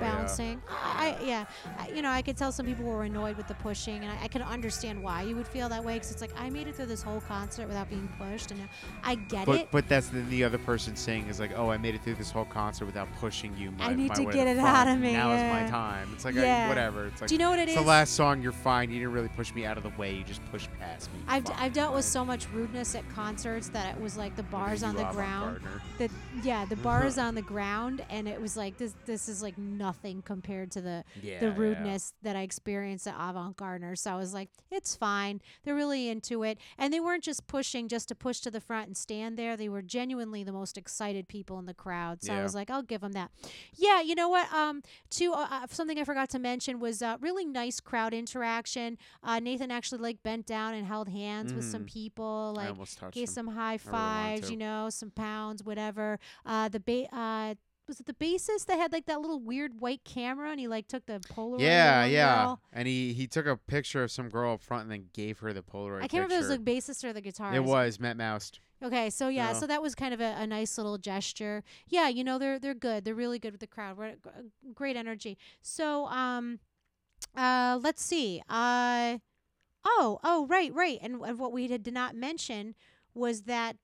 bouncing. I could tell some people were annoyed with the pushing, and I could understand why you would feel that way because it's like, I made it through this whole concert without being pushed, and I get it. But that's the other person saying is like, oh, I made it through this whole concert without pushing you. I need to get it out of me. Now is my time. It's like whatever. It's like, do you know what it is? The last song, you're fine. You didn't really push me out of the way. You just pushed past me. I've dealt with so much rudeness at concerts that it was like the bars on the ground. The bars on the ground, and it was like this is like nothing compared to the rudeness that I experienced at Avant Gardner. So I was like, it's fine. They're really into it, and they weren't just pushing just to push to the front and stand there. They were genuinely the most excited people in the crowd. So I was like, I'll give them that. Yeah, you know what? Something I forgot to mention was really nice crowd interaction. Nathan actually like bent down and held hands with some people, like gave some high fives, you know, some pounds, whatever. Was it the bassist that had like that little weird white camera and he like took the Polaroid? Girl? And he took a picture of some girl up front and then gave her the Polaroid. I can't remember if it was the bassist or the guitarist. It was Matt Mouse. Okay, so so that was kind of a nice little gesture. Yeah, you know, they're good. They're really good with the crowd. Great energy. So let's see. Right. And what we did not mention was that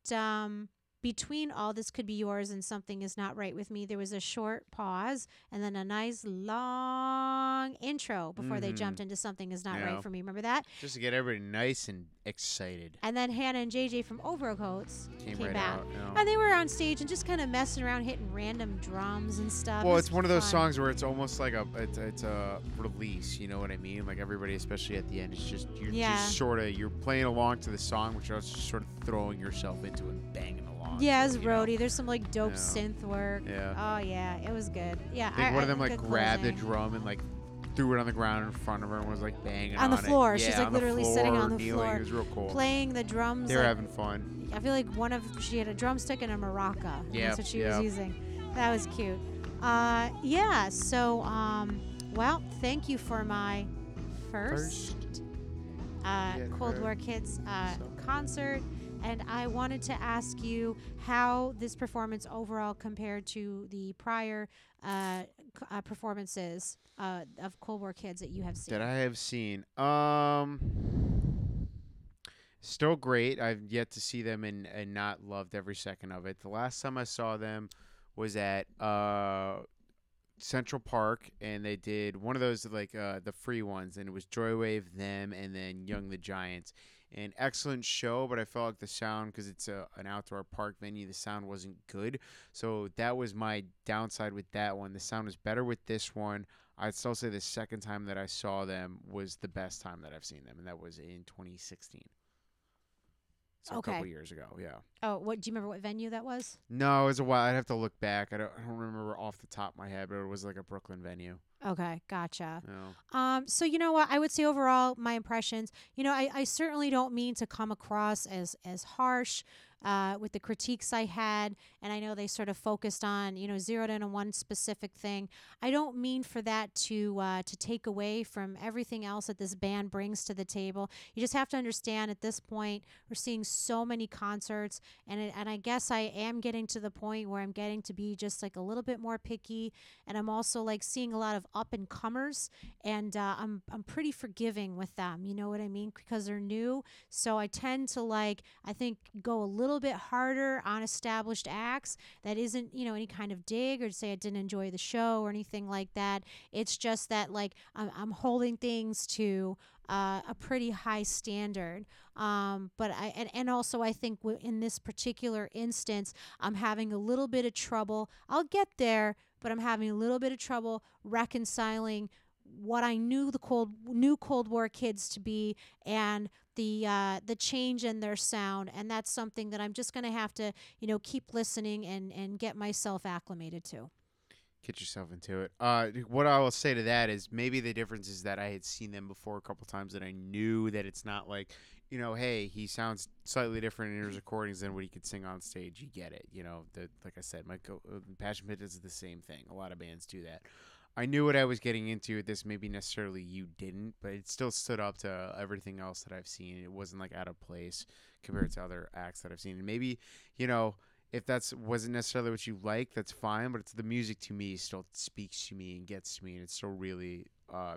between All This Could Be Yours and Something Is Not Right With Me, there was a short pause and then a nice long intro before they jumped into Something Is Not Right For Me. Remember that? Just to get everybody nice and excited. And then Hannah and JJ from Overcoats came back. And they were on stage and just kind of messing around, hitting random drums and stuff. Well, it's one of those songs where it's almost like it's a release, you know what I mean? Like everybody, especially at the end, it's just you're playing along to the song, which you're also sort of throwing yourself into and banging along. Yeah, as roadie. There's some like dope synth work. Yeah. Oh yeah, it was good. Yeah. I think one of them like grabbed the drum and like threw it on the ground in front of her and was like banging on the floor. It. Yeah, she's like literally sitting on the floor. It was real cool. Playing the drums. They were having fun. I feel like she had a drumstick and a maraca. Yeah. That's what she was using. That was cute. So thank you for my first Cold War Kids concert. And I wanted to ask you how this performance overall compared to the prior performances of Cold War Kids that you have seen? That I have seen. Still great. I've yet to see them and not loved every second of it. The last time I saw them was at Central Park, and they did one of those, like, the free ones, and it was Joywave, them, and then Young the Giants. An excellent show, but I felt like the sound, because it's an outdoor park venue, the sound wasn't good. So that was my downside with that one. The sound was better with this one. I'd still say the second time that I saw them was the best time that I've seen them, and that was in 2016. So okay. A couple years ago, yeah. Oh, what do you remember? What venue that was? No, it was a while. I'd have to look back. I don't remember off the top of my head, but it was like a Brooklyn venue. Okay, gotcha. Yeah. So you know what? I would say overall, my impressions. You know, I certainly don't mean to come across as harsh with the critiques I had, and I know they sort of focused on, you know, zeroed in on one specific thing. I don't mean for that to take away from everything else that this band brings to the table. You just have to understand at this point we're seeing so many concerts, and I guess I am getting to the point where I'm getting to be just like a little bit more picky, and I'm also like seeing a lot of up and comers, and I'm pretty forgiving with them. You know what I mean? Because they're new, so I tend to like go a little bit harder on established acts. That isn't, you know, any kind of dig or to say I didn't enjoy the show or anything like that. It's just that like I'm holding things to a pretty high standard. But also I think in this particular instance, I'm having a little bit of trouble. I'll get there, but I'm having a little bit of trouble reconciling what I knew the Cold War Kids to be and the change in their sound. And that's something that I'm just going to have to, you know, keep listening and get myself acclimated to. Get yourself into it. What I will say to that is maybe the difference is that I had seen them before a couple times and I knew that it's not like, you know, hey, he sounds slightly different in his recordings than what he could sing on stage. You get it. You know, like I said, Passion Pit is the same thing. A lot of bands do that. I knew what I was getting into with this. Maybe necessarily you didn't, but it still stood up to everything else that I've seen. It wasn't like out of place compared to other acts that I've seen. And maybe, you know, if that wasn't necessarily what you like, that's fine. But it's the music to me still speaks to me and gets to me, and it still really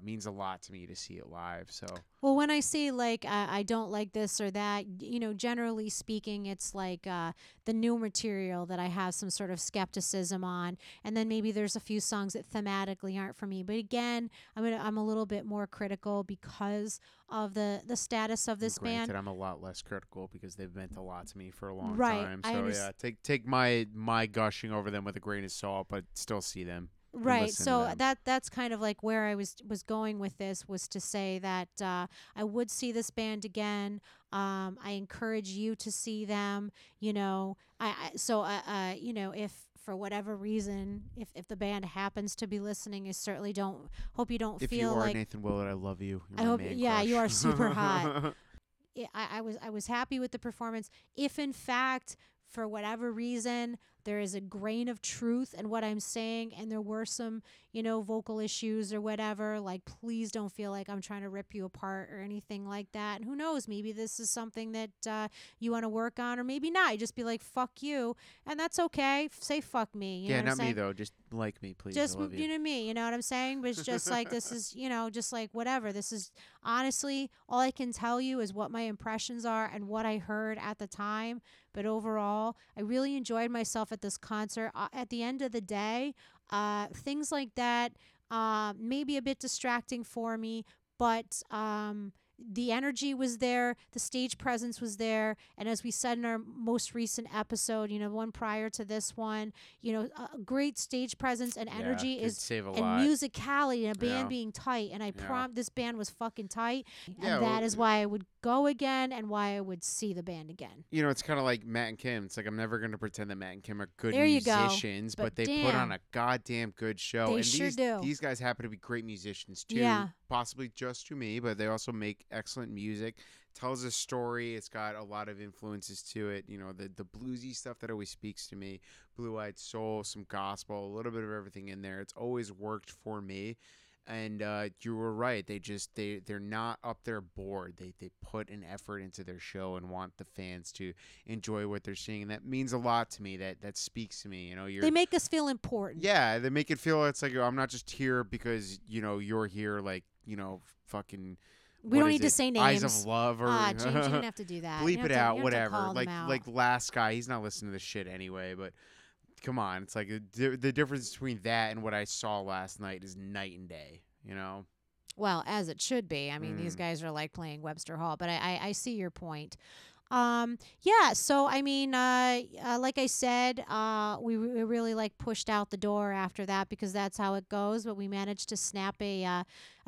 means a lot to me to see it live. So. Well, when I say like I don't like this or that, you know, generally speaking, it's like the new material that I have some sort of skepticism on, and then maybe there's a few songs that thematically aren't for me. But again, I'm a little bit more critical because of the status of this band. I'm a lot less critical because they've meant a lot to me for a long time. So yeah, take my gushing over them with a grain of salt, but still see them. Right, so that's kind of like where I was going with this, was to say that I would see this band again. I encourage you to see them. You know, I you know, if for whatever reason, if the band happens to be listening, I certainly don't hope you don't if feel you are like Nathan Willett. I love you. You're my main crush. You are super hot. I was happy with the performance. If in fact, for whatever reason, there is a grain of truth in what I'm saying, and there were some, you know, vocal issues or whatever, like, please don't feel like I'm trying to rip you apart or anything like that. And who knows, maybe this is something that you want to work on, or maybe not. You just be like, fuck you. And that's okay. Say fuck me. You know what I'm saying? Me, though. Just like me, please. Just, you know me. You know what I'm saying? But it's just like, this is, you know, just like whatever. This is honestly, all I can tell you is what my impressions are and what I heard at the time. But overall, I really enjoyed myself at this concert. At the end of the day, things like that may be a bit distracting for me, but the energy was there, the stage presence was there, and as we said in our most recent episode, you know, one prior to this one, you know, a great stage presence and energy is save a lot. Musicality and a band being tight, and I this band was fucking tight, and that is why I would go again and why I would see the band again. You know, it's kind of like Matt and Kim. It's like, I'm never going to pretend that Matt and Kim are good musicians, but they put on a goddamn good show. They do. These guys happen to be great musicians too, possibly just to me, but they also make excellent music. Tells a story. It's got a lot of influences to it. You know, the bluesy stuff that always speaks to me, Blue Eyed Soul, some gospel, a little bit of everything in there. It's always worked for me. And you were right. They're not up their board. They put an effort into their show and want the fans to enjoy what they're seeing. And that means a lot to me. That speaks to me. You know, they make us feel important. Yeah, they make it feel it's like, I'm not just here because you're here. Like fucking. We don't need to say names. Eyes of Love or James, you didn't have to do that. Bleep it out, whatever. Like last guy, he's not listening to this shit anyway. But come on, it's like the difference between that and what I saw last night is night and day. You know. Well, as it should be. I mean, these guys are like playing Webster Hall, but I see your point. Yeah. So I mean, like I said, we really pushed out the door after that because that's how it goes. But we managed to snap a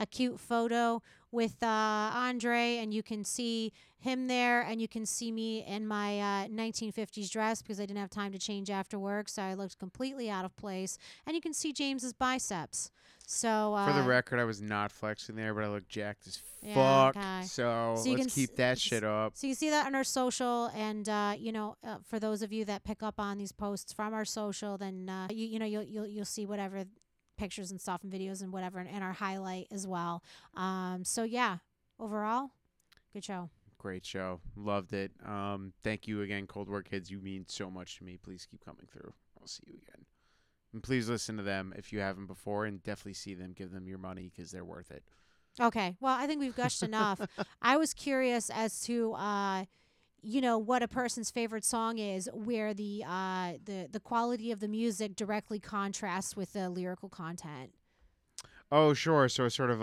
cute photo with Andre, and you can see him there, and you can see me in my 1950s dress because I didn't have time to change after work, so I looked completely out of place. And you can see James's biceps. So for the record, I was not flexing there, but I look jacked as fuck. Okay. So let's keep that shit up. So you see that on our social, and for those of you that pick up on these posts from our social, then you'll see whatever pictures and stuff and videos and whatever in our highlight as well. So yeah, overall, good show. Great show. Loved it. Thank you again, Cold War Kids. You mean so much to me. Please keep coming through. I'll see you again. And please listen to them if you haven't before, and definitely see them. Give them your money because they're worth it. Okay. Well, I think we've gushed enough. I was curious as to, what a person's favorite song is, where the quality of the music directly contrasts with the lyrical content. Oh, sure. So it's sort of,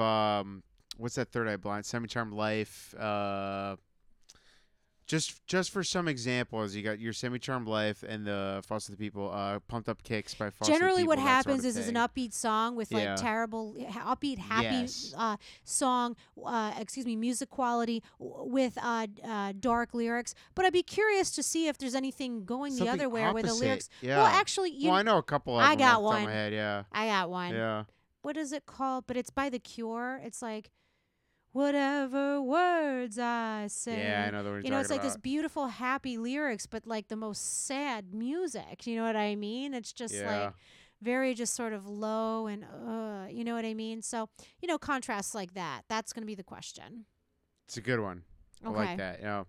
what's that Third Eye Blind? Semi-Charmed Life. Just for some examples, you got your Semi-Charmed Life and the Foster the People, Pumped Up Kicks by Foster the People. Generally what happens is an upbeat song with terrible, upbeat, happy song, music quality with dark lyrics. But I'd be curious to see if there's anything going something the other way where the lyrics. Yeah. Well, actually. I know a couple of them. I got one. Yeah. What is it called? But it's by The Cure. It's like, whatever words I say. Yeah, I know the words. It's like this beautiful, happy lyrics, but like the most sad music. You know what I mean? It's just like very just sort of low and you know what I mean? So, contrasts like that. That's going to be the question. It's a good one. Okay. I like that. Yeah.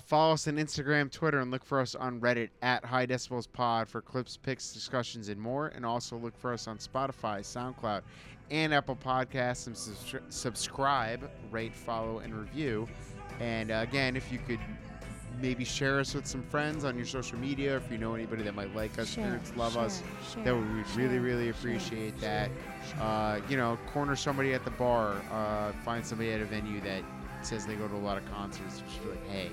Follow us on Instagram, Twitter, and look for us on Reddit at High Decibels Pod for clips, picks, discussions, and more. And also look for us on Spotify, SoundCloud, and Apple Podcasts, and subscribe, rate, follow, and review. And again, if you could maybe share us with some friends on your social media, if you know anybody that might like us, that we would really appreciate that. Corner somebody at the bar, find somebody at a venue that says they go to a lot of concerts, just be like, hey,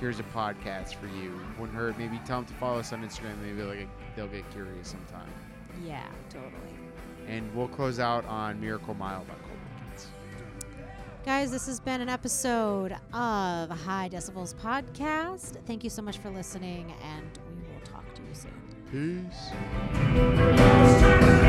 here's a podcast for you. Wouldn't hurt. Maybe tell them to follow us on Instagram. Maybe they'll get curious sometime. Yeah, totally. And we'll close out on Miracle Mile by Cold War Kids. Guys, this has been an episode of High Decibels Podcast. Thank you so much for listening, and we will talk to you soon. Peace.